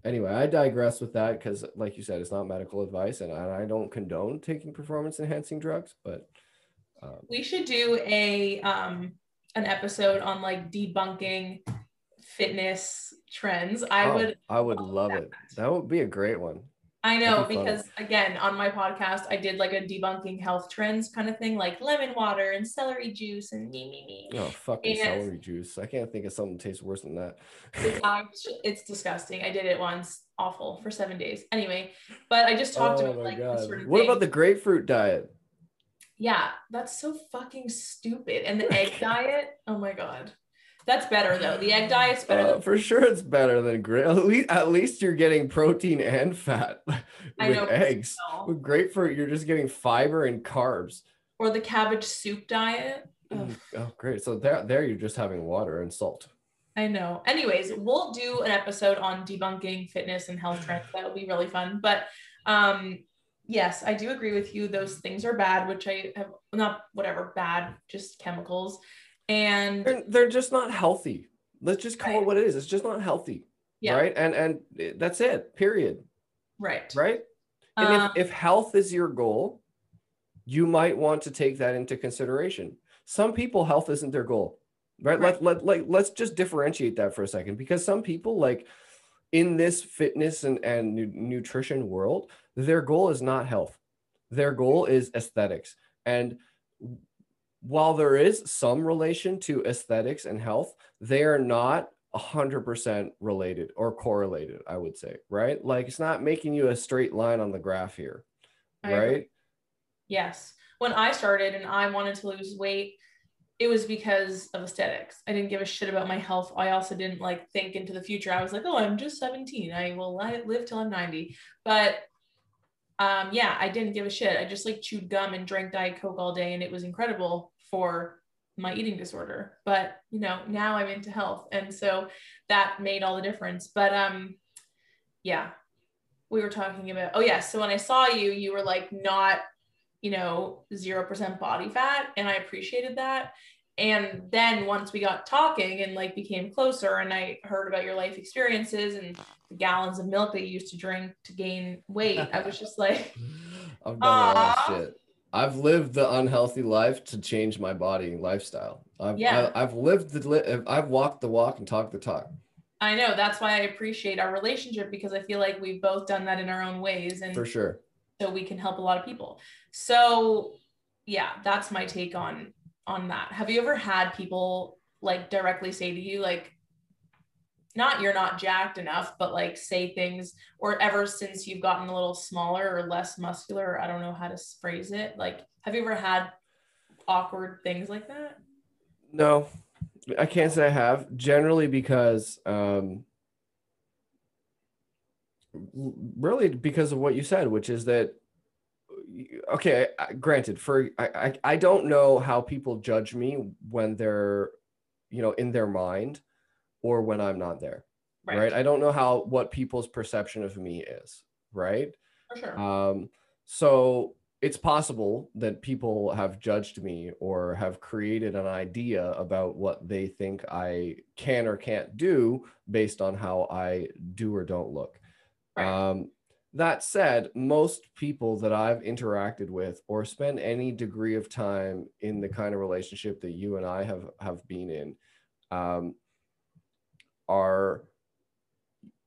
anyway, I digress with that because, like you said, it's not medical advice, and I, I don't condone taking performance-enhancing drugs, but... Um, we should do a um, an episode on, like, debunking... fitness trends. I oh, would I would love, love that. it. That would be a great one. I know be because fun. Again, on my podcast, I did like a debunking health trends kind of thing, like lemon water and celery juice and me me me. Oh, fucking and celery juice. I can't think of something that tastes worse than that. it's, it's disgusting. I did it once. Awful for seven days. Anyway, but I just talked oh about like this sort of What thing. about the grapefruit diet? Yeah, that's so fucking stupid. And the egg diet? Oh my God. That's better though. The egg diet's better. Uh, than- for sure, it's better than grape. At least, at least you're getting protein and fat with I know, eggs. No. With grapefruit, you're just getting fiber and carbs. Or the cabbage soup diet. Ugh. Oh, great! So there, there, you're just having water and salt. I know. Anyways, we'll do an episode on debunking fitness and health trends. That would be really fun. But um, yes, I do agree with you. Those things are bad, which I have not. Whatever, bad, just chemicals. And they're, they're just not healthy. Let's just call right. it what it is. It's just not healthy. Yeah. Right. And and that's it, period. Right. Right. And um, if, if health is your goal, you might want to take that into consideration. Some people, health isn't their goal. Right. right. Let, let, like, let's just differentiate that for a second, because some people, like in this fitness and, and nu- nutrition world, their goal is not health. Their goal is aesthetics. And while there is some relation to aesthetics and health, they are not one hundred percent related or correlated, I would say, right? Like, it's not making you a straight line on the graph here, right? Yes. When I started and I wanted to lose weight, it was because of aesthetics. I didn't give a shit about my health. I also didn't, like, think into the future. I was like, oh, I'm just seventeen. I will live till I'm ninety. But um, yeah, I didn't give a shit. I just, like, chewed gum and drank Diet Coke all day, and it was incredible for my eating disorder, but you know, now I'm into health. And so that made all the difference. But, um, yeah, we were talking about, oh yeah. So when I saw you, you were like, not, you know, zero percent body fat. And I appreciated that. And then once we got talking and like became closer and I heard about your life experiences and the gallons of milk that you used to drink to gain weight, I was just like, I've done all that shit. I've lived the unhealthy life to change my body and lifestyle. I've, yeah. I, I've lived the, li- I've walked the walk and talked the talk. I know. That's why I appreciate our relationship, because I feel like we've both done that in our own ways. And for sure. So we can help a lot of people. So yeah, that's my take on, on that. Have you ever had people like directly say to you, like, not you're not jacked enough, but like say things, or ever since you've gotten a little smaller or less muscular, or I don't know how to phrase it. Like, have you ever had awkward things like that? No, I can't say I have, generally because, um, really because of what you said, which is that, okay, granted, for, I, I, I don't know how people judge me when they're, you know, in their mind, or when I'm not there, right. right? I don't know how, what people's perception of me is, right? For sure. Um, so it's possible that people have judged me or have created an idea about what they think I can or can't do based on how I do or don't look. Right. Um, that said, most people that I've interacted with or spent any degree of time in the kind of relationship that you and I have, have been in, um, are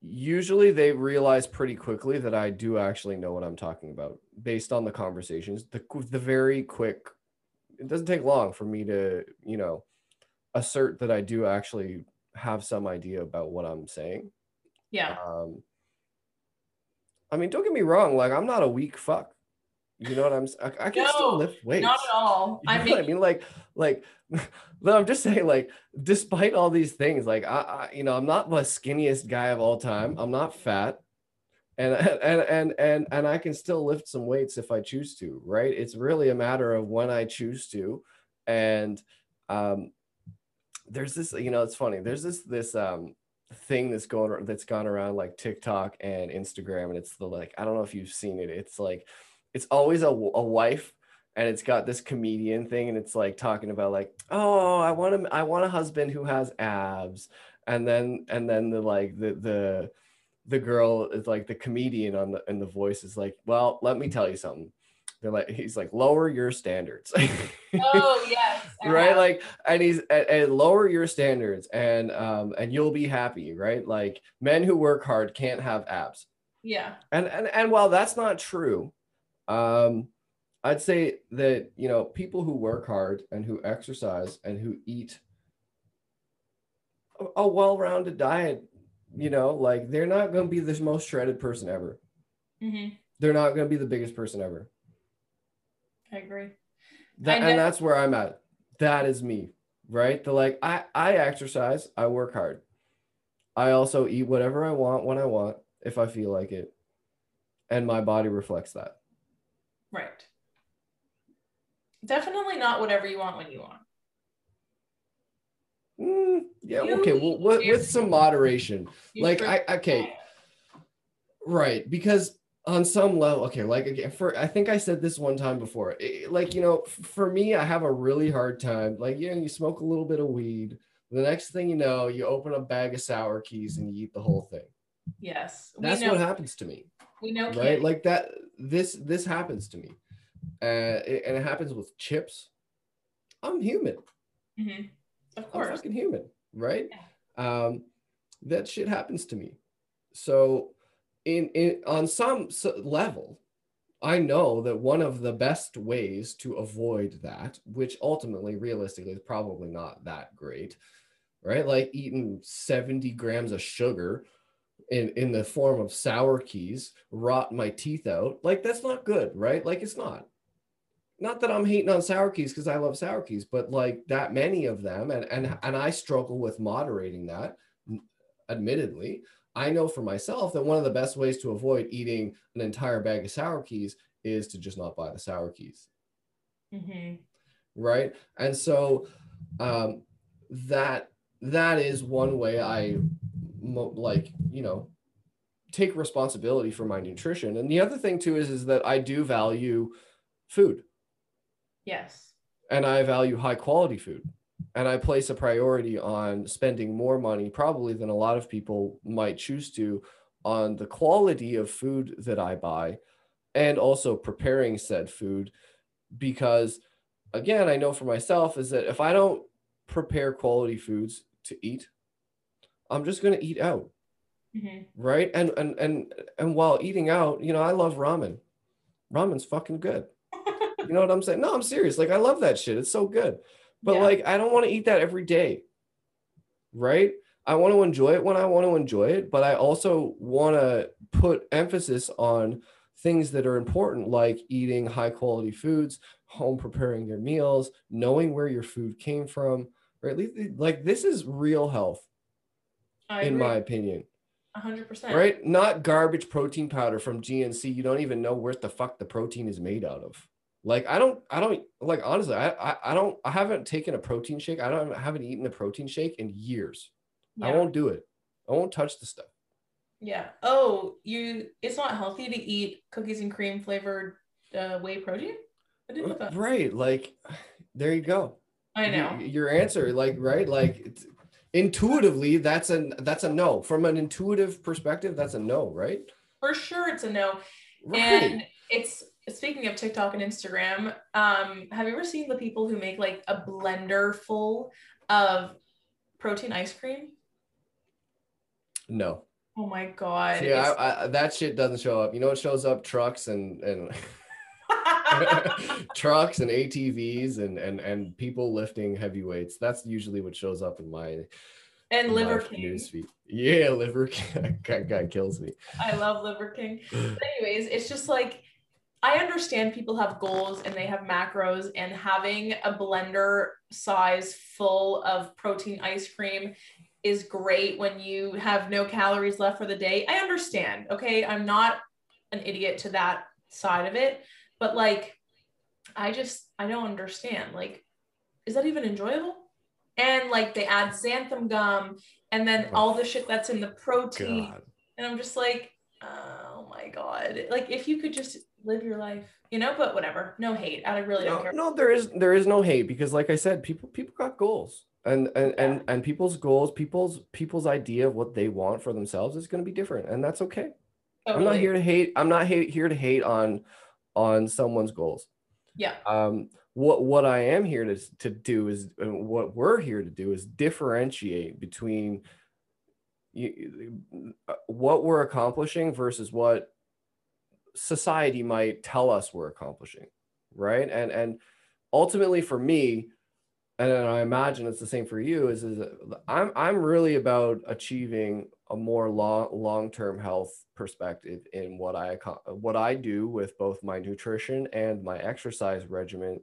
usually, they realize pretty quickly that I do actually know what I'm talking about based on the conversations, the, the very quick, it doesn't take long for me to, you know, assert that I do actually have some idea about what I'm saying. Yeah. Um, I mean, don't get me wrong. Like, I'm not a weak fuck. You know what I'm saying? I can no, still lift weights. Not at all. You know I mean, what I mean, like, like, but I'm just saying, like, despite all these things, like, I, I, you know, I'm not the skinniest guy of all time. I'm not fat, and and and and and I can still lift some weights if I choose to, right? It's really a matter of when I choose to, and um, there's this, you know, it's funny. There's this this um thing that's going that's gone around like TikTok and Instagram, and it's the like, I don't know if you've seen it. It's like, it's always a, a wife, and it's got this comedian thing, and it's like talking about like, oh, I want a, I want a husband who has abs, and then and then the like the the the girl is like, the comedian on the and the voice is like, well, let me tell you something. They're like, he's like, lower your standards. Oh yes, uh-huh. Right, like, and he's and, and lower your standards, and um and you'll be happy, right? Like, men who work hard can't have abs. Yeah, and and and while that's not true. Um, I'd say that, you know, people who work hard and who exercise and who eat a, a well-rounded diet, you know, like, they're not going to be the most shredded person ever. Mm-hmm. They're not going to be the biggest person ever. I agree. That, I and that's where I'm at. That is me, right? The like, I, I exercise, I work hard. I also eat whatever I want, when I want, if I feel like it. And my body reflects that. Right. Definitely not whatever you want when you want. Mm, yeah. You, okay. Well, what, with some moderation, like I, okay. Right. Because on some level, okay. Like, again, for, I think I said this one time before, it, like, you know, for me, I have a really hard time. Like, you know, you smoke a little bit of weed. The next thing you know, you open a bag of sour keys and you eat the whole thing. Yes. That's what happens to me. We know, right? Like that, this, this happens to me. Uh, it, and it happens with chips. I'm human. Mm-hmm. Of course. I'm fucking human, right? Yeah. Um, that shit happens to me. So in, in, on some level, I know that one of the best ways to avoid that, which ultimately, realistically, is probably not that great, right? Like eating seventy grams of sugar in in the form of sour keys, rot my teeth out. Like, that's not good, right? Like, it's not not that I'm hating on sour keys, because I love sour keys, but like that many of them, and and and I struggle with moderating that. Admittedly, I know for myself that one of the best ways to avoid eating an entire bag of sour keys is to just not buy the sour keys. Mm-hmm. Right? And so um, that that is one way I like, you know, take responsibility for my nutrition. And the other thing too is, is that I do value food. Yes. And I value high quality food. And I place a priority on spending more money probably than a lot of people might choose to on the quality of food that I buy, and also preparing said food. Because again, I know for myself is that if I don't prepare quality foods to eat, I'm just going to eat out. Mm-hmm. Right. And, and, and, and while eating out, you know, I love ramen. Ramen's fucking good. You know what I'm saying? No, I'm serious. Like, I love that shit. It's so good. But yeah. like, I don't want to eat that every day. Right. I want to enjoy it when I want to enjoy it, but I also want to put emphasis on things that are important, like eating high quality foods, home preparing your meals, knowing where your food came from, right? Like, this is real health, I in agree. my opinion. one hundred percent. Right? Not garbage protein powder from G N C. You don't even know where the fuck the protein is made out of. Like, I don't, I don't, like, honestly, I, I, I don't, I haven't taken a protein shake. I don't, I haven't eaten a protein shake in years. Yeah. I won't do it. I won't touch the stuff. Yeah. Oh, you, it's not healthy to eat cookies and cream flavored uh, whey protein? I didn't know that. Right. Like, there you go. I know. Your, your answer, like, right? Like, it's, intuitively, that's an, that's a no. From an intuitive perspective, that's a no, right? For sure, it's a no. Right. And it's, speaking of TikTok and Instagram, um, have you ever seen the people who make like a blender full of protein ice cream? No. Oh my God. Yeah, I, I, that shit doesn't show up. You know, it shows up trucks and, and trucks and A T Vs and, and, and people lifting heavy weights. That's usually what shows up in my and in Liver my King. Newsfeed. Yeah, Liver King. God, God kills me. I love Liver King. But anyways, it's just like, I understand people have goals and they have macros, and having a blender size full of protein ice cream is great when you have no calories left for the day. I understand. Okay. I'm not an idiot to that side of it, but like, I just, I don't understand. Like, is that even enjoyable? And like, they add xanthan gum and then all the shit that's in the protein. God. And I'm just like, oh my God. Like, if you could just live your life, you know, but whatever, no hate. I really don't no, care. No, there is, there is no hate, because like I said, people, people got goals. And and, yeah. and and people's goals, people's people's idea of what they want for themselves is going to be different, and that's okay. Totally. I'm not here to hate. I'm not hate, here to hate on on someone's goals. Yeah. Um. What what I am here to to do is, and what we're here to do is differentiate between you, what we're accomplishing versus what society might tell us we're accomplishing, right? And and ultimately, for me, and I imagine it's the same for you, is, is I'm, I'm really about achieving a more long, long-term health perspective in what I, what I do with both my nutrition and my exercise regimen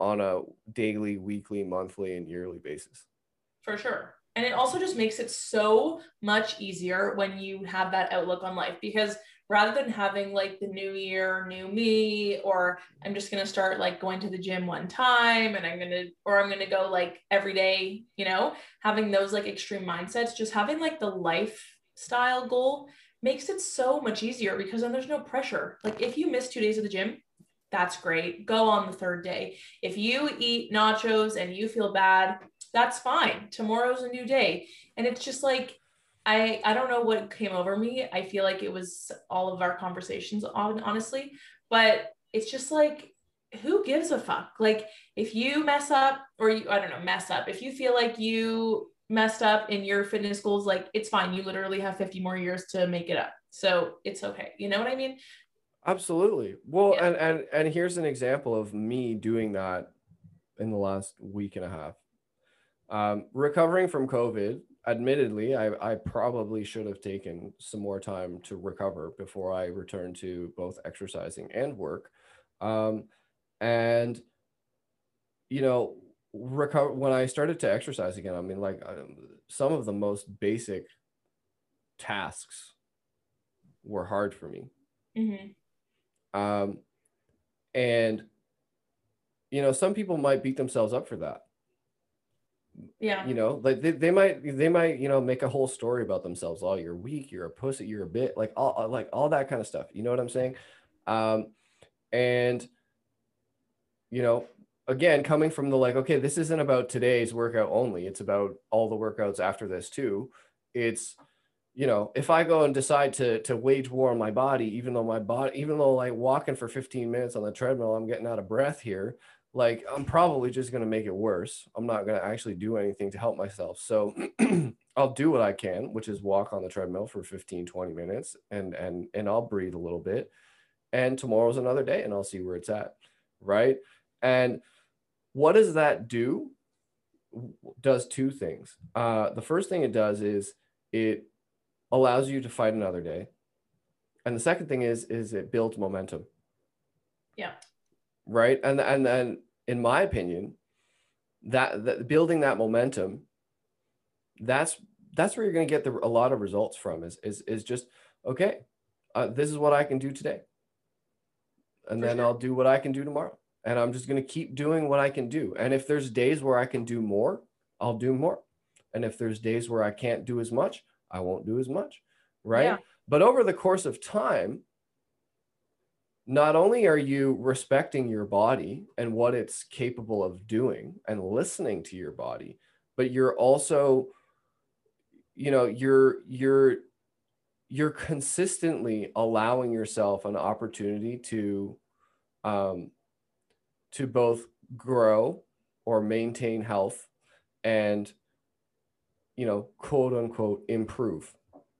on a daily, weekly, monthly, and yearly basis. For sure. And it also just makes it so much easier when you have that outlook on life, because rather than having like the new year, new me, or I'm just going to start like going to the gym one time and I'm going to, or I'm going to go like every day, you know, having those like extreme mindsets, just having like the lifestyle goal makes it so much easier, because then there's no pressure. Like, if you miss two days of the gym, that's great. Go on the third day. If you eat nachos and you feel bad, that's fine. Tomorrow's a new day. And it's just like, I, I don't know what came over me. I feel like it was all of our conversations on, honestly, but it's just like, who gives a fuck? Like, if you mess up or you, I don't know, mess up, if you feel like you messed up in your fitness goals, like, it's fine. You literally have fifty more years to make it up. So it's okay. You know what I mean? Absolutely. Well, yeah. and, and, and here's an example of me doing that in the last week and a half. Um, recovering from COVID, admittedly, I, I probably should have taken some more time to recover before I returned to both exercising and work. Um, and, you know, recover when I started to exercise again, I mean, like um, some of the most basic tasks were hard for me. Mm-hmm. Um, and, you know, some people might beat themselves up for that. Yeah. You know, like they, they might, they might, you know, make a whole story about themselves. Oh, you're weak, you're a pussy, you're a bit, like all, like all that kind of stuff. You know what I'm saying? Um, and, you know, again, coming from the like, okay, this isn't about today's workout only. It's about all the workouts after this too. It's, you know, if I go and decide to to wage war on my body, even though my body, even though like walking for fifteen minutes on the treadmill, I'm getting out of breath here. Like, I'm probably just going to make it worse. I'm not going to actually do anything to help myself. So I'll do what I can, which is walk on the treadmill for fifteen, twenty minutes and, and, and I'll breathe a little bit, and tomorrow's another day and I'll see where it's at. Right. And what does that do? Does two things. Uh, the first thing it does is it allows you to fight another day. And the second thing is, is it builds momentum. Yeah. Right. And, and, and in my opinion, that, that building that momentum, that's, that's where you're going to get the, a lot of results from is, is, is just, okay, uh, this is what I can do today. And For then sure. I'll do what I can do tomorrow. And I'm just going to keep doing what I can do. And if there's days where I can do more, I'll do more. And if there's days where I can't do as much, I won't do as much. Right. Yeah. But over the course of time, not only are you respecting your body and what it's capable of doing and listening to your body, but you're also, you know, you're, you're, you're consistently allowing yourself an opportunity to, um, to both grow or maintain health and, you know, quote unquote, improve,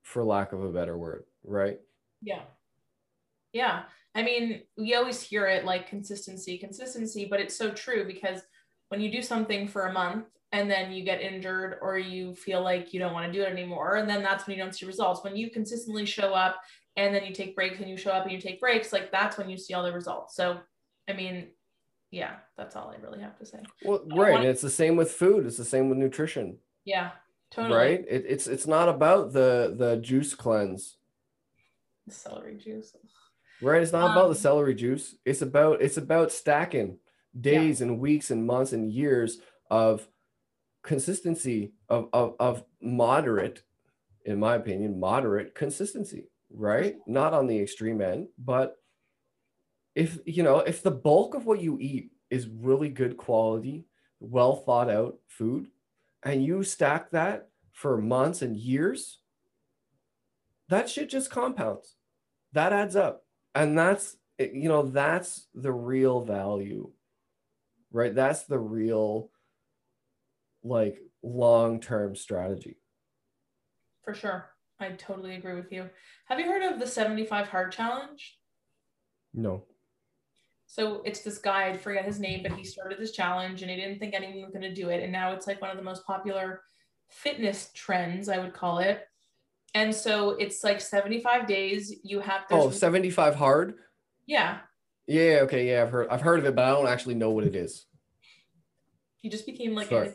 for lack of a better word. Right. Yeah. Yeah. I mean, we always hear it like consistency, consistency, but it's so true, because when you do something for a month and then you get injured or you feel like you don't want to do it anymore, and then that's when you don't see results. When you consistently show up and then you take breaks and you show up and you take breaks, like that's when you see all the results. So, I mean, yeah, that's all I really have to say. Well, right. And it's the same with food. It's the same with nutrition. Yeah, totally. Right. It, it's, it's not about the, the juice cleanse. The celery juice. Right. It's not um, about the celery juice. It's about, it's about stacking days yeah. and weeks and months and years of consistency of, of, of moderate, in my opinion, moderate consistency, right? Not on the extreme end, but if, you know, if the bulk of what you eat is really good quality, well thought out food, and you stack that for months and years, that shit just compounds. That adds up. And that's, you know, that's the real value, right? That's the real, like, long-term strategy. For sure. I totally agree with you. Have you heard of the seventy-five hard challenge? No. So it's this guy, I forget his name, but he started this challenge and he didn't think anyone was going to do it. And now it's like one of the most popular fitness trends, I would call it. And so it's like seventy-five days you have. Oh, seventy-five hard. Yeah. Yeah. Okay. Yeah. I've heard, I've heard of it, but I don't actually know what it is. You just became like, a,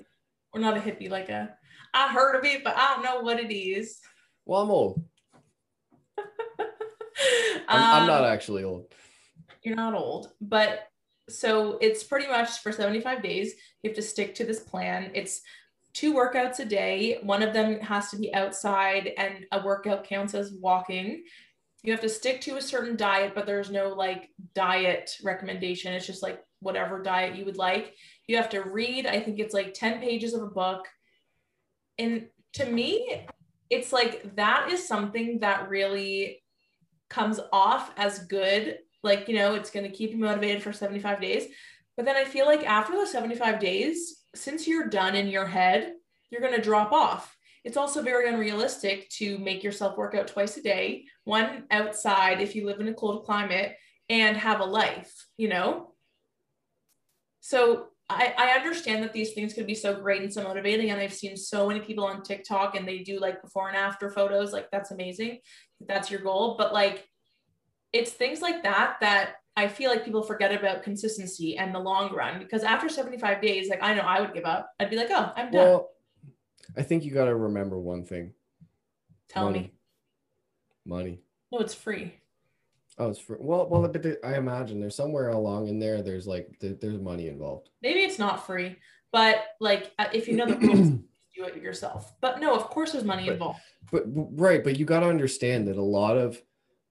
or not a hippie, like a, I heard of it, but I don't know what it is. Well, I'm old. I'm, um, I'm not actually old. You're not old, but so it's pretty much for seventy-five days, you have to stick to this plan. It's two workouts a day. One of them has to be outside and a workout counts as walking. You have to stick to a certain diet, but there's no like diet recommendation. It's just like whatever diet you would like. You have to read, I think it's like ten pages of a book. And to me, it's like, that is something that really comes off as good. Like, you know, it's going to keep you motivated for seventy-five days. But then I feel like after the seventy-five days, since you're done in your head, you're going to drop off. It's also very unrealistic to make yourself work out twice a day, one outside if you live in a cold climate, and have a life, you know? So I, I understand that these things could be so great and so motivating. And I've seen so many people on TikTok and they do like before and after photos. Like, that's amazing. That's your goal. But like, it's things like that, that I feel like people forget about consistency and the long run, because after seventy-five days, like, I know I would give up. I'd be like, oh, I'm done. Well, I think you got to remember one thing. Tell Money. me. Money. No, it's free. Oh, it's free. Well, well, but I imagine there's somewhere along in there, there's like, there's money involved. Maybe it's not free, But like, if you know the rules, do it yourself. But no, of course there's money but, involved. But right. But you got to understand that a lot of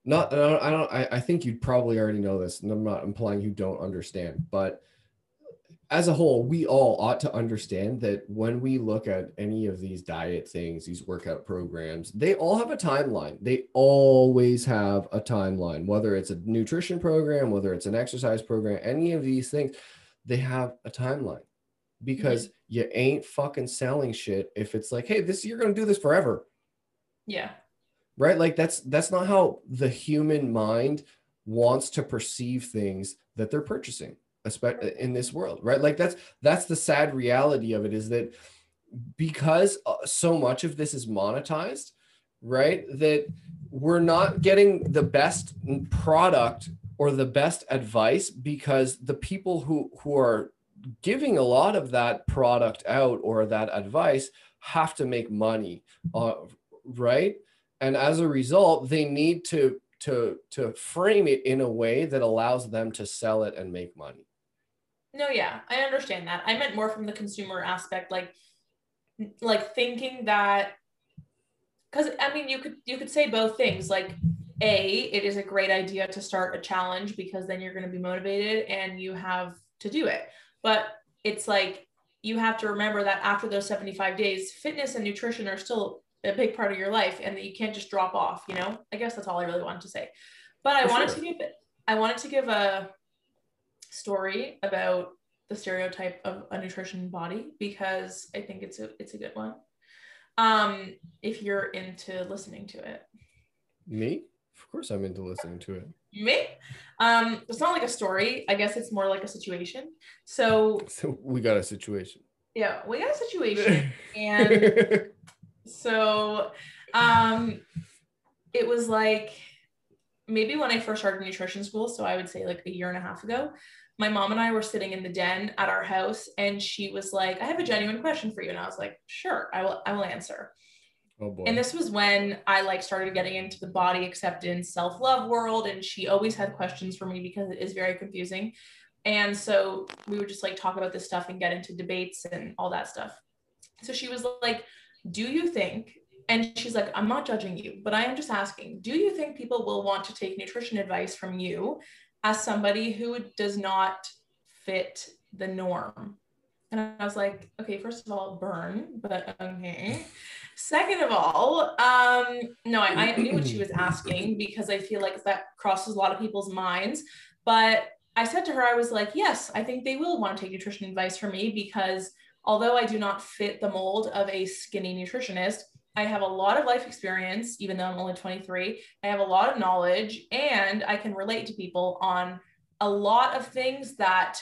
not, I don't, I, I think you'd probably already know this, and I'm not implying you don't understand, but as a whole, we all ought to understand that when we look at any of these diet things, these workout programs, they all have a timeline. They always have a timeline, whether it's a nutrition program, whether it's an exercise program, any of these things, they have a timeline, because you ain't fucking selling shit if it's like, hey, this, you're going to do this forever. Yeah. Right. Like that's, that's not how the human mind wants to perceive things that they're purchasing, especially in this world, right? Like that's, that's the sad reality of it, is that because so much of this is monetized, right, that we're not getting the best product or the best advice, because the people who, who are giving a lot of that product out or that advice have to make money, uh, right? And as a result, they need to, to, to frame it in a way that allows them to sell it and make money. No, yeah, I understand that. I meant more from the consumer aspect, like, like thinking that, because I mean, you could, you could say both things. Like, A, it is a great idea to start a challenge, because then you're going to be motivated and you have to do it. But it's like, you have to remember that after those seventy-five days, fitness and nutrition are still a big part of your life, and that you can't just drop off, you know? I guess that's all I really wanted to say. But I For wanted sure. to give I wanted to give a story about the stereotype of a nutrition body, because I think it's a it's a good one. Um, if you're into listening to it. Me? Of course I'm into listening to it. Me? Um, it's not like a story. I guess it's more like a situation. So, so we got a situation. Yeah, we got a situation. And so um, it was like, maybe when I first started nutrition school, so I would say like a year and a half ago, my mom and I were sitting in the den at our house, and she was like, I have a genuine question for you. And I was like, sure, I will, I will answer. Oh boy. And this was when I like started getting into the body acceptance, self-love world. And she always had questions for me, because it is very confusing. And so we would just like talk about this stuff and get into debates and all that stuff. So she was like, do you think, and she's like, I'm not judging you, but I am just asking, do you think people will want to take nutrition advice from you as somebody who does not fit the norm? And I was like, okay, first of all, burn, but okay. Second of all, um, no, I, I knew what she was asking, because I feel like that crosses a lot of people's minds. But I said to her, I was like, yes, I think they will want to take nutrition advice from me, because although I do not fit the mold of a skinny nutritionist, I have a lot of life experience, even though I'm only twenty-three. I have a lot of knowledge, and I can relate to people on a lot of things that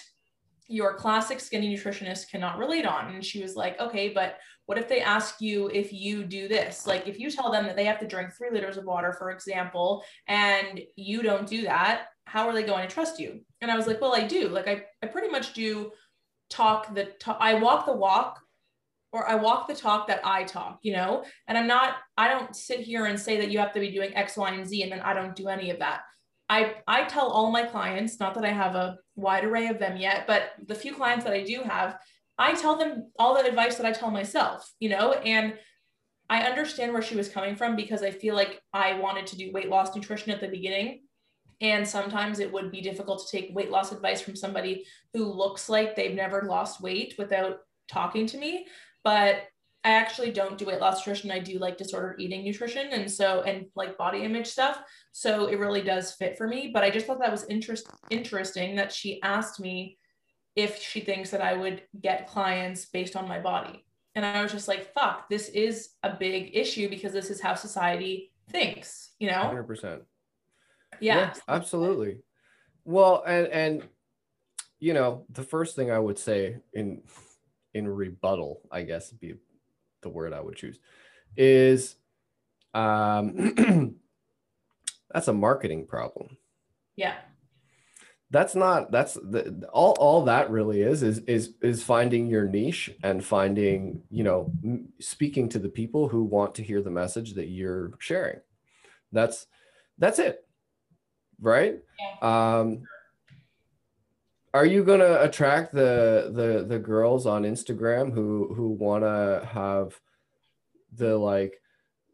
your classic skinny nutritionist cannot relate on. And she was like, okay, but what if they ask you if you do this? Like if you tell them that they have to drink three liters of water, for example, and you don't do that, how are they going to trust you? And I was like, well, I do. Like I, I pretty much do talk the talk. I walk the walk, or I walk the talk that I talk, you know, and I'm not, I don't sit here and say that you have to be doing X, Y, and Z, and then I don't do any of that. I, I tell all my clients, not that I have a wide array of them yet, but the few clients that I do have, I tell them all the advice that I tell myself, you know, and I understand where she was coming from, because I feel like I wanted to do weight loss nutrition at the beginning. And sometimes it would be difficult to take weight loss advice from somebody who looks like they've never lost weight without talking to me. But I actually don't do weight loss nutrition. I do like disordered eating nutrition, and so, and like body image stuff. So it really does fit for me, but I just thought that was interest, interesting that she asked me if she thinks that I would get clients based on my body. And I was just like, fuck, this is a big issue, because this is how society thinks, you know? one hundred percent. Yeah. Yeah, absolutely. Well, and, and, you know, the first thing I would say in, in rebuttal, I guess would be the word I would choose, is um, that's a marketing problem. Yeah. That's not, that's the, all, all that really is, is, is, is finding your niche and finding, you know, speaking to the people who want to hear the message that you're sharing. That's, that's it. Right. Yeah. Um, are you going to attract the, the, the girls on Instagram who, who want to have the like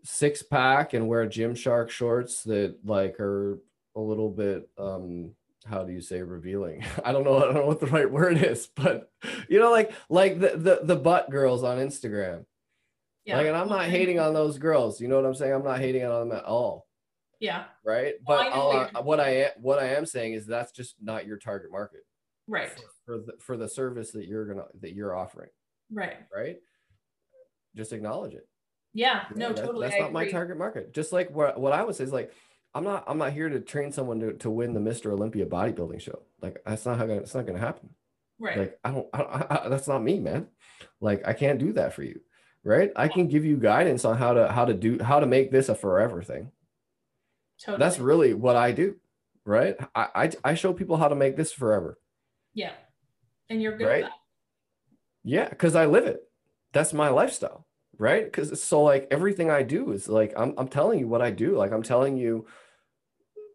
six pack and wear Gymshark shorts that like are a little bit, um, how do you say revealing? I don't know. I don't know what the right word is, but you know, like, like the, the, the butt girls on Instagram. Yeah. Like, and I'm not hating on those girls. You know what I'm saying? I'm not hating on them at all. Yeah. Right. But well, I all, what I am, what I am saying is that's just not your target market. Right. For, for the, for the service that you're going to, that you're offering. Right. Right. Just acknowledge it. Yeah. You know, no, that, totally. That's I not agree. My target market. Just like what, what I would say is like, I'm not, I'm not here to train someone to, to win the Mister Olympia bodybuilding show. Like, that's not how it's not going to happen. Right. Like, I don't, I don't I, that's not me, man. Like, I can't do that for you. Right. I can give you guidance on how to, how to do, how to make this a forever thing. Totally. That's really what I do. Right. I, I, I show people how to make this forever. Yeah. And you're good right? at that. Yeah. Cause I live it. That's my lifestyle. Right. Cause it's so like everything I do is like, I'm, I'm telling you what I do. Like I'm telling you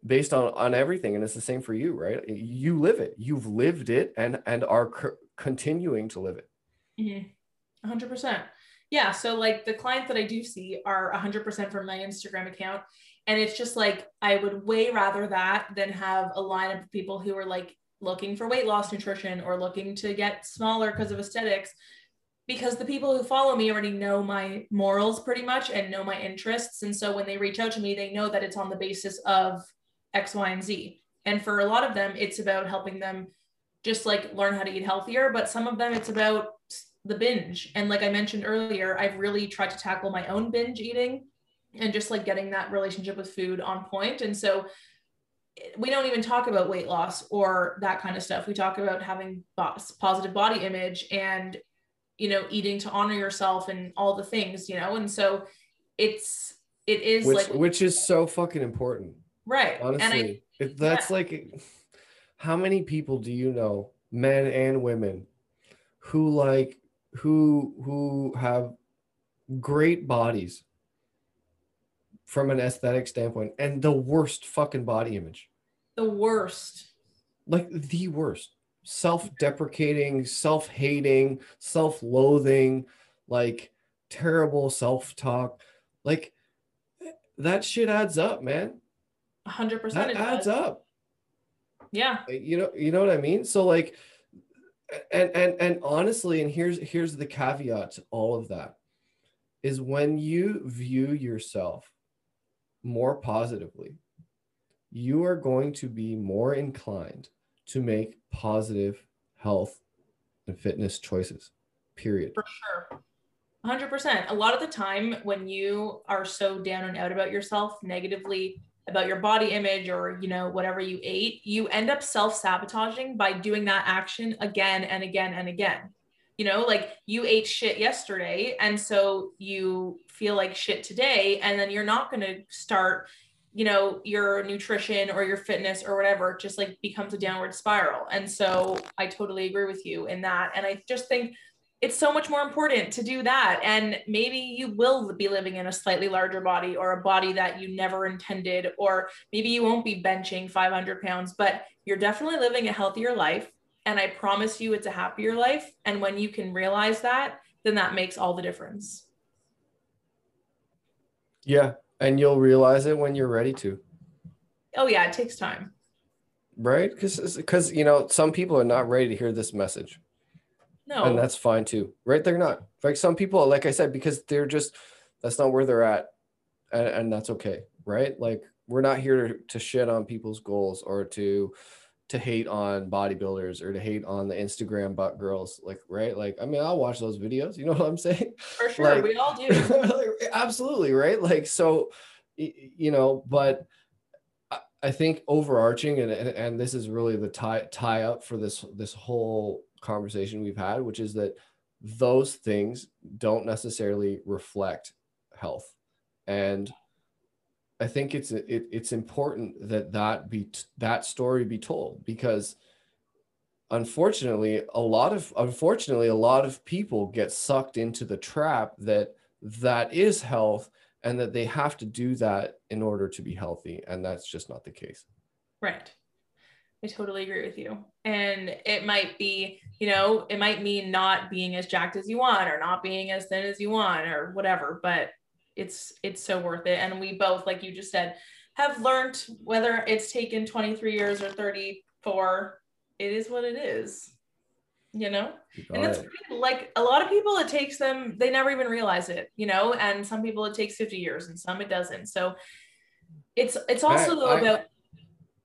based on, on everything. And it's the same for you, right? You live it, you've lived it and, and are c- continuing to live it. Mm-hmm. one hundred percent. Yeah. So like the clients that I do see are one hundred percent from my Instagram account. And it's just like, I would way rather that than have a line of people who are like looking for weight loss nutrition or looking to get smaller because of aesthetics, because the people who follow me already know my morals pretty much and know my interests. And so when they reach out to me, they know that it's on the basis of X, Y, and Z. And for a lot of them, it's about helping them just like learn how to eat healthier. But some of them it's about the binge. And like I mentioned earlier, I've really tried to tackle my own binge eating and just like getting that relationship with food on point. And so we don't even talk about weight loss or that kind of stuff. We talk about having positive body image and, you know, eating to honor yourself and all the things, you know? And so it's, it is which, like, which is so fucking important. Right. Honestly, and I, if that's yeah. like, how many people do you know, men and women, who like, who, who have great bodies from an aesthetic standpoint and the worst fucking body image, the worst, like the worst self-deprecating, self-hating, self-loathing, like terrible self-talk, like that shit adds up, man. A hundred percent. It adds up. Yeah. You know, you know what I mean? So like, and, and, and honestly, and here's, here's the caveat to all of that is when you view yourself more positively, you are going to be more inclined to make positive health and fitness choices, period. For sure, one hundred percent. A lot of the time when you are so down and out about yourself, negatively about your body image or, you know, whatever you ate, you end up self-sabotaging by doing that action again and again and again. You know, like you ate shit yesterday and so you feel like shit today, and then you're not going to start, you know, your nutrition or your fitness or whatever. It just like becomes a downward spiral. And so I totally agree with you in that. And I just think it's so much more important to do that. And maybe you will be living in a slightly larger body or a body that you never intended, or maybe you won't be benching five hundred pounds, but you're definitely living a healthier life. And I promise you it's a happier life. And when you can realize that, then that makes all the difference. Yeah. And you'll realize it when you're ready to. Oh yeah. It takes time. Right. Cause, cause you know, some people are not ready to hear this message. No. And that's fine too. Right. They're not. Like some people, like I said, because they're just, that's not where they're at. And, and that's okay. Right. Like we're not here to, to shit on people's goals or to, to hate on bodybuilders or to hate on the Instagram butt girls. Like, right. Like, I mean, I'll watch those videos. You know what I'm saying? For sure. Like, we all do. Like, absolutely. Right. Like, so, you know, but I think overarching and, and, and this is really the tie tie up for this, this whole conversation we've had, which is that those things don't necessarily reflect health. And I think it's it, it's important that that be that story be told, because unfortunately a lot of unfortunately a lot of people get sucked into the trap that that is health and that they have to do that in order to be healthy, and that's just not the case. Right. I totally agree with you. And it might be, you know, it might mean not being as jacked as you want or not being as thin as you want or whatever, but it's, it's so worth it. And we both, like you just said, have learned, whether it's taken twenty-three years or thirty-four, it is what it is, you know? And that's pretty, like, a lot of people, it takes them, they never even realize it, you know? And some people it takes fifty years and some it doesn't. So it's, it's also though about,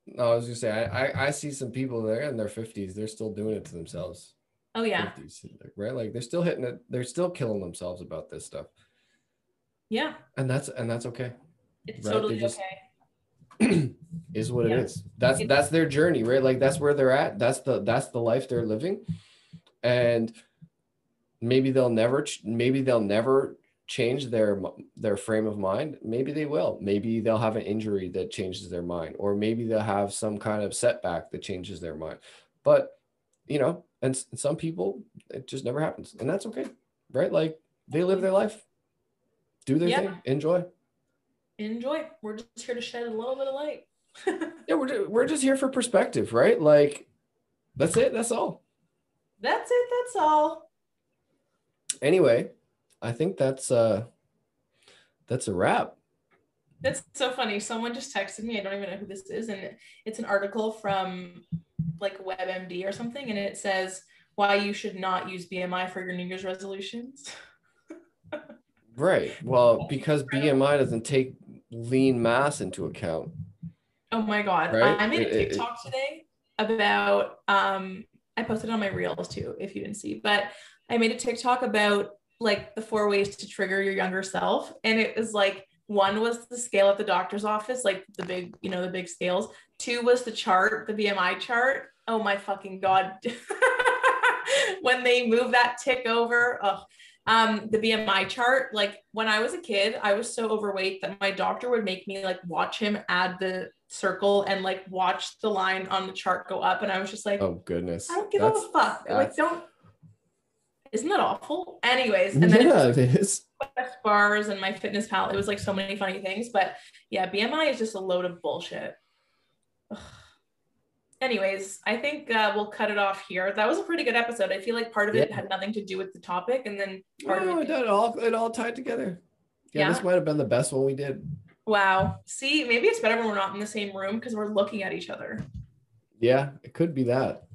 no, I was gonna say, I, I I see some people there in their fifties, they're still doing it to themselves. Oh yeah, fifties, right? Like they're still hitting it, they're still killing themselves about this stuff. Yeah, and that's and that's okay. It's right? totally just, okay. is what yeah. it is. That's that's their journey, right? Like that's where they're at. That's the that's the life they're living, and maybe they'll never maybe they'll never change their their frame of mind. Maybe they will. Maybe they'll have an injury that changes their mind, or maybe they'll have some kind of setback that changes their mind. But you know, and s- some people it just never happens, and that's okay, right? Like they live their life, do their yeah. thing, enjoy. Enjoy. We're just here to shed a little bit of light. yeah, we're just, we're just here for perspective, right? Like that's it. That's all. That's it. That's all. Anyway. I think that's uh that's a wrap. That's so funny. Someone just texted me. I don't even know who this is, and it's an article from like WebMD or something, and it says why you should not use B M I for your New Year's resolutions. Right. Well, because B M I doesn't take lean mass into account. Oh my God! Right? I made a TikTok it, it, today about. Um, I posted it on my reels too, if you didn't see, but I made a TikTok about. Like the four ways to trigger your younger self. And it was like, one was the scale at the doctor's office, like the big, you know, the big scales. Two was the chart, the B M I chart. Oh my fucking God. When they move that tick over, oh. um, the B M I chart. Like when I was a kid, I was so overweight that my doctor would make me like watch him add the circle and like watch the line on the chart go up. And I was just like, oh goodness. I don't give that's, a fuck. Like don't, Isn't that awful? Anyways, and then yeah, it is. Bars and my fitness pal. It was like so many funny things, but yeah, B M I is just a load of bullshit. Ugh. Anyways, I think uh, we'll cut it off here. That was a pretty good episode. I feel like part of yeah. it had nothing to do with the topic, and then part no, of it, it all it all tied together. Yeah, yeah, this might have been the best one we did. Wow. See, maybe it's better when we're not in the same room because we're looking at each other. Yeah, it could be that.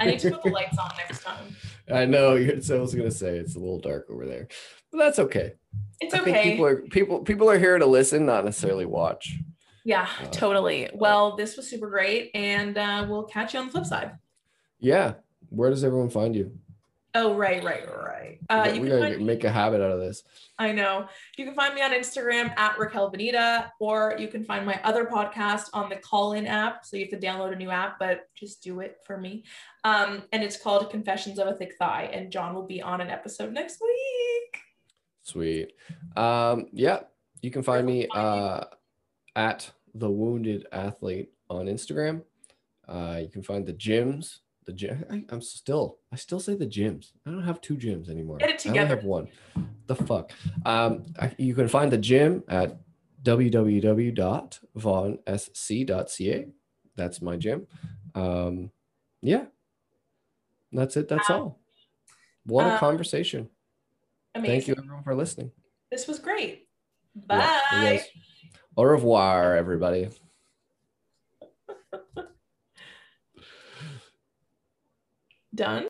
I need to put the lights on next time. I know. So I was gonna say it's a little dark over there, but that's okay. It's okay. I think people are people people are here to listen, not necessarily watch. Yeah, uh, totally. Well, this was super great, and uh, we'll catch you on the flip side. Yeah. Where does everyone find you? Oh right, right, right. Uh, we you gotta find- make a habit out of this. I know. You can find me on Instagram at Raquel Benita, or you can find my other podcast on the call-in app. So you have to download a new app, but just do it for me. Um, and it's called Confessions of a Thick Thigh. And John will be on an episode next week. Sweet. Um, yeah, you can find me uh, at The Wounded Athlete on Instagram. Uh, you can find the gyms. The gym. I, I'm still. I still say the gyms. I don't have two gyms anymore. Get it together. I only have one. The fuck. Um. I, you can find the gym at w w w dot v o n s c dot c a. That's my gym. Um. Yeah. That's it. That's um, all. What um, a conversation. Amazing. Thank you everyone for listening. This was great. Bye. Yeah, au revoir, everybody. Done.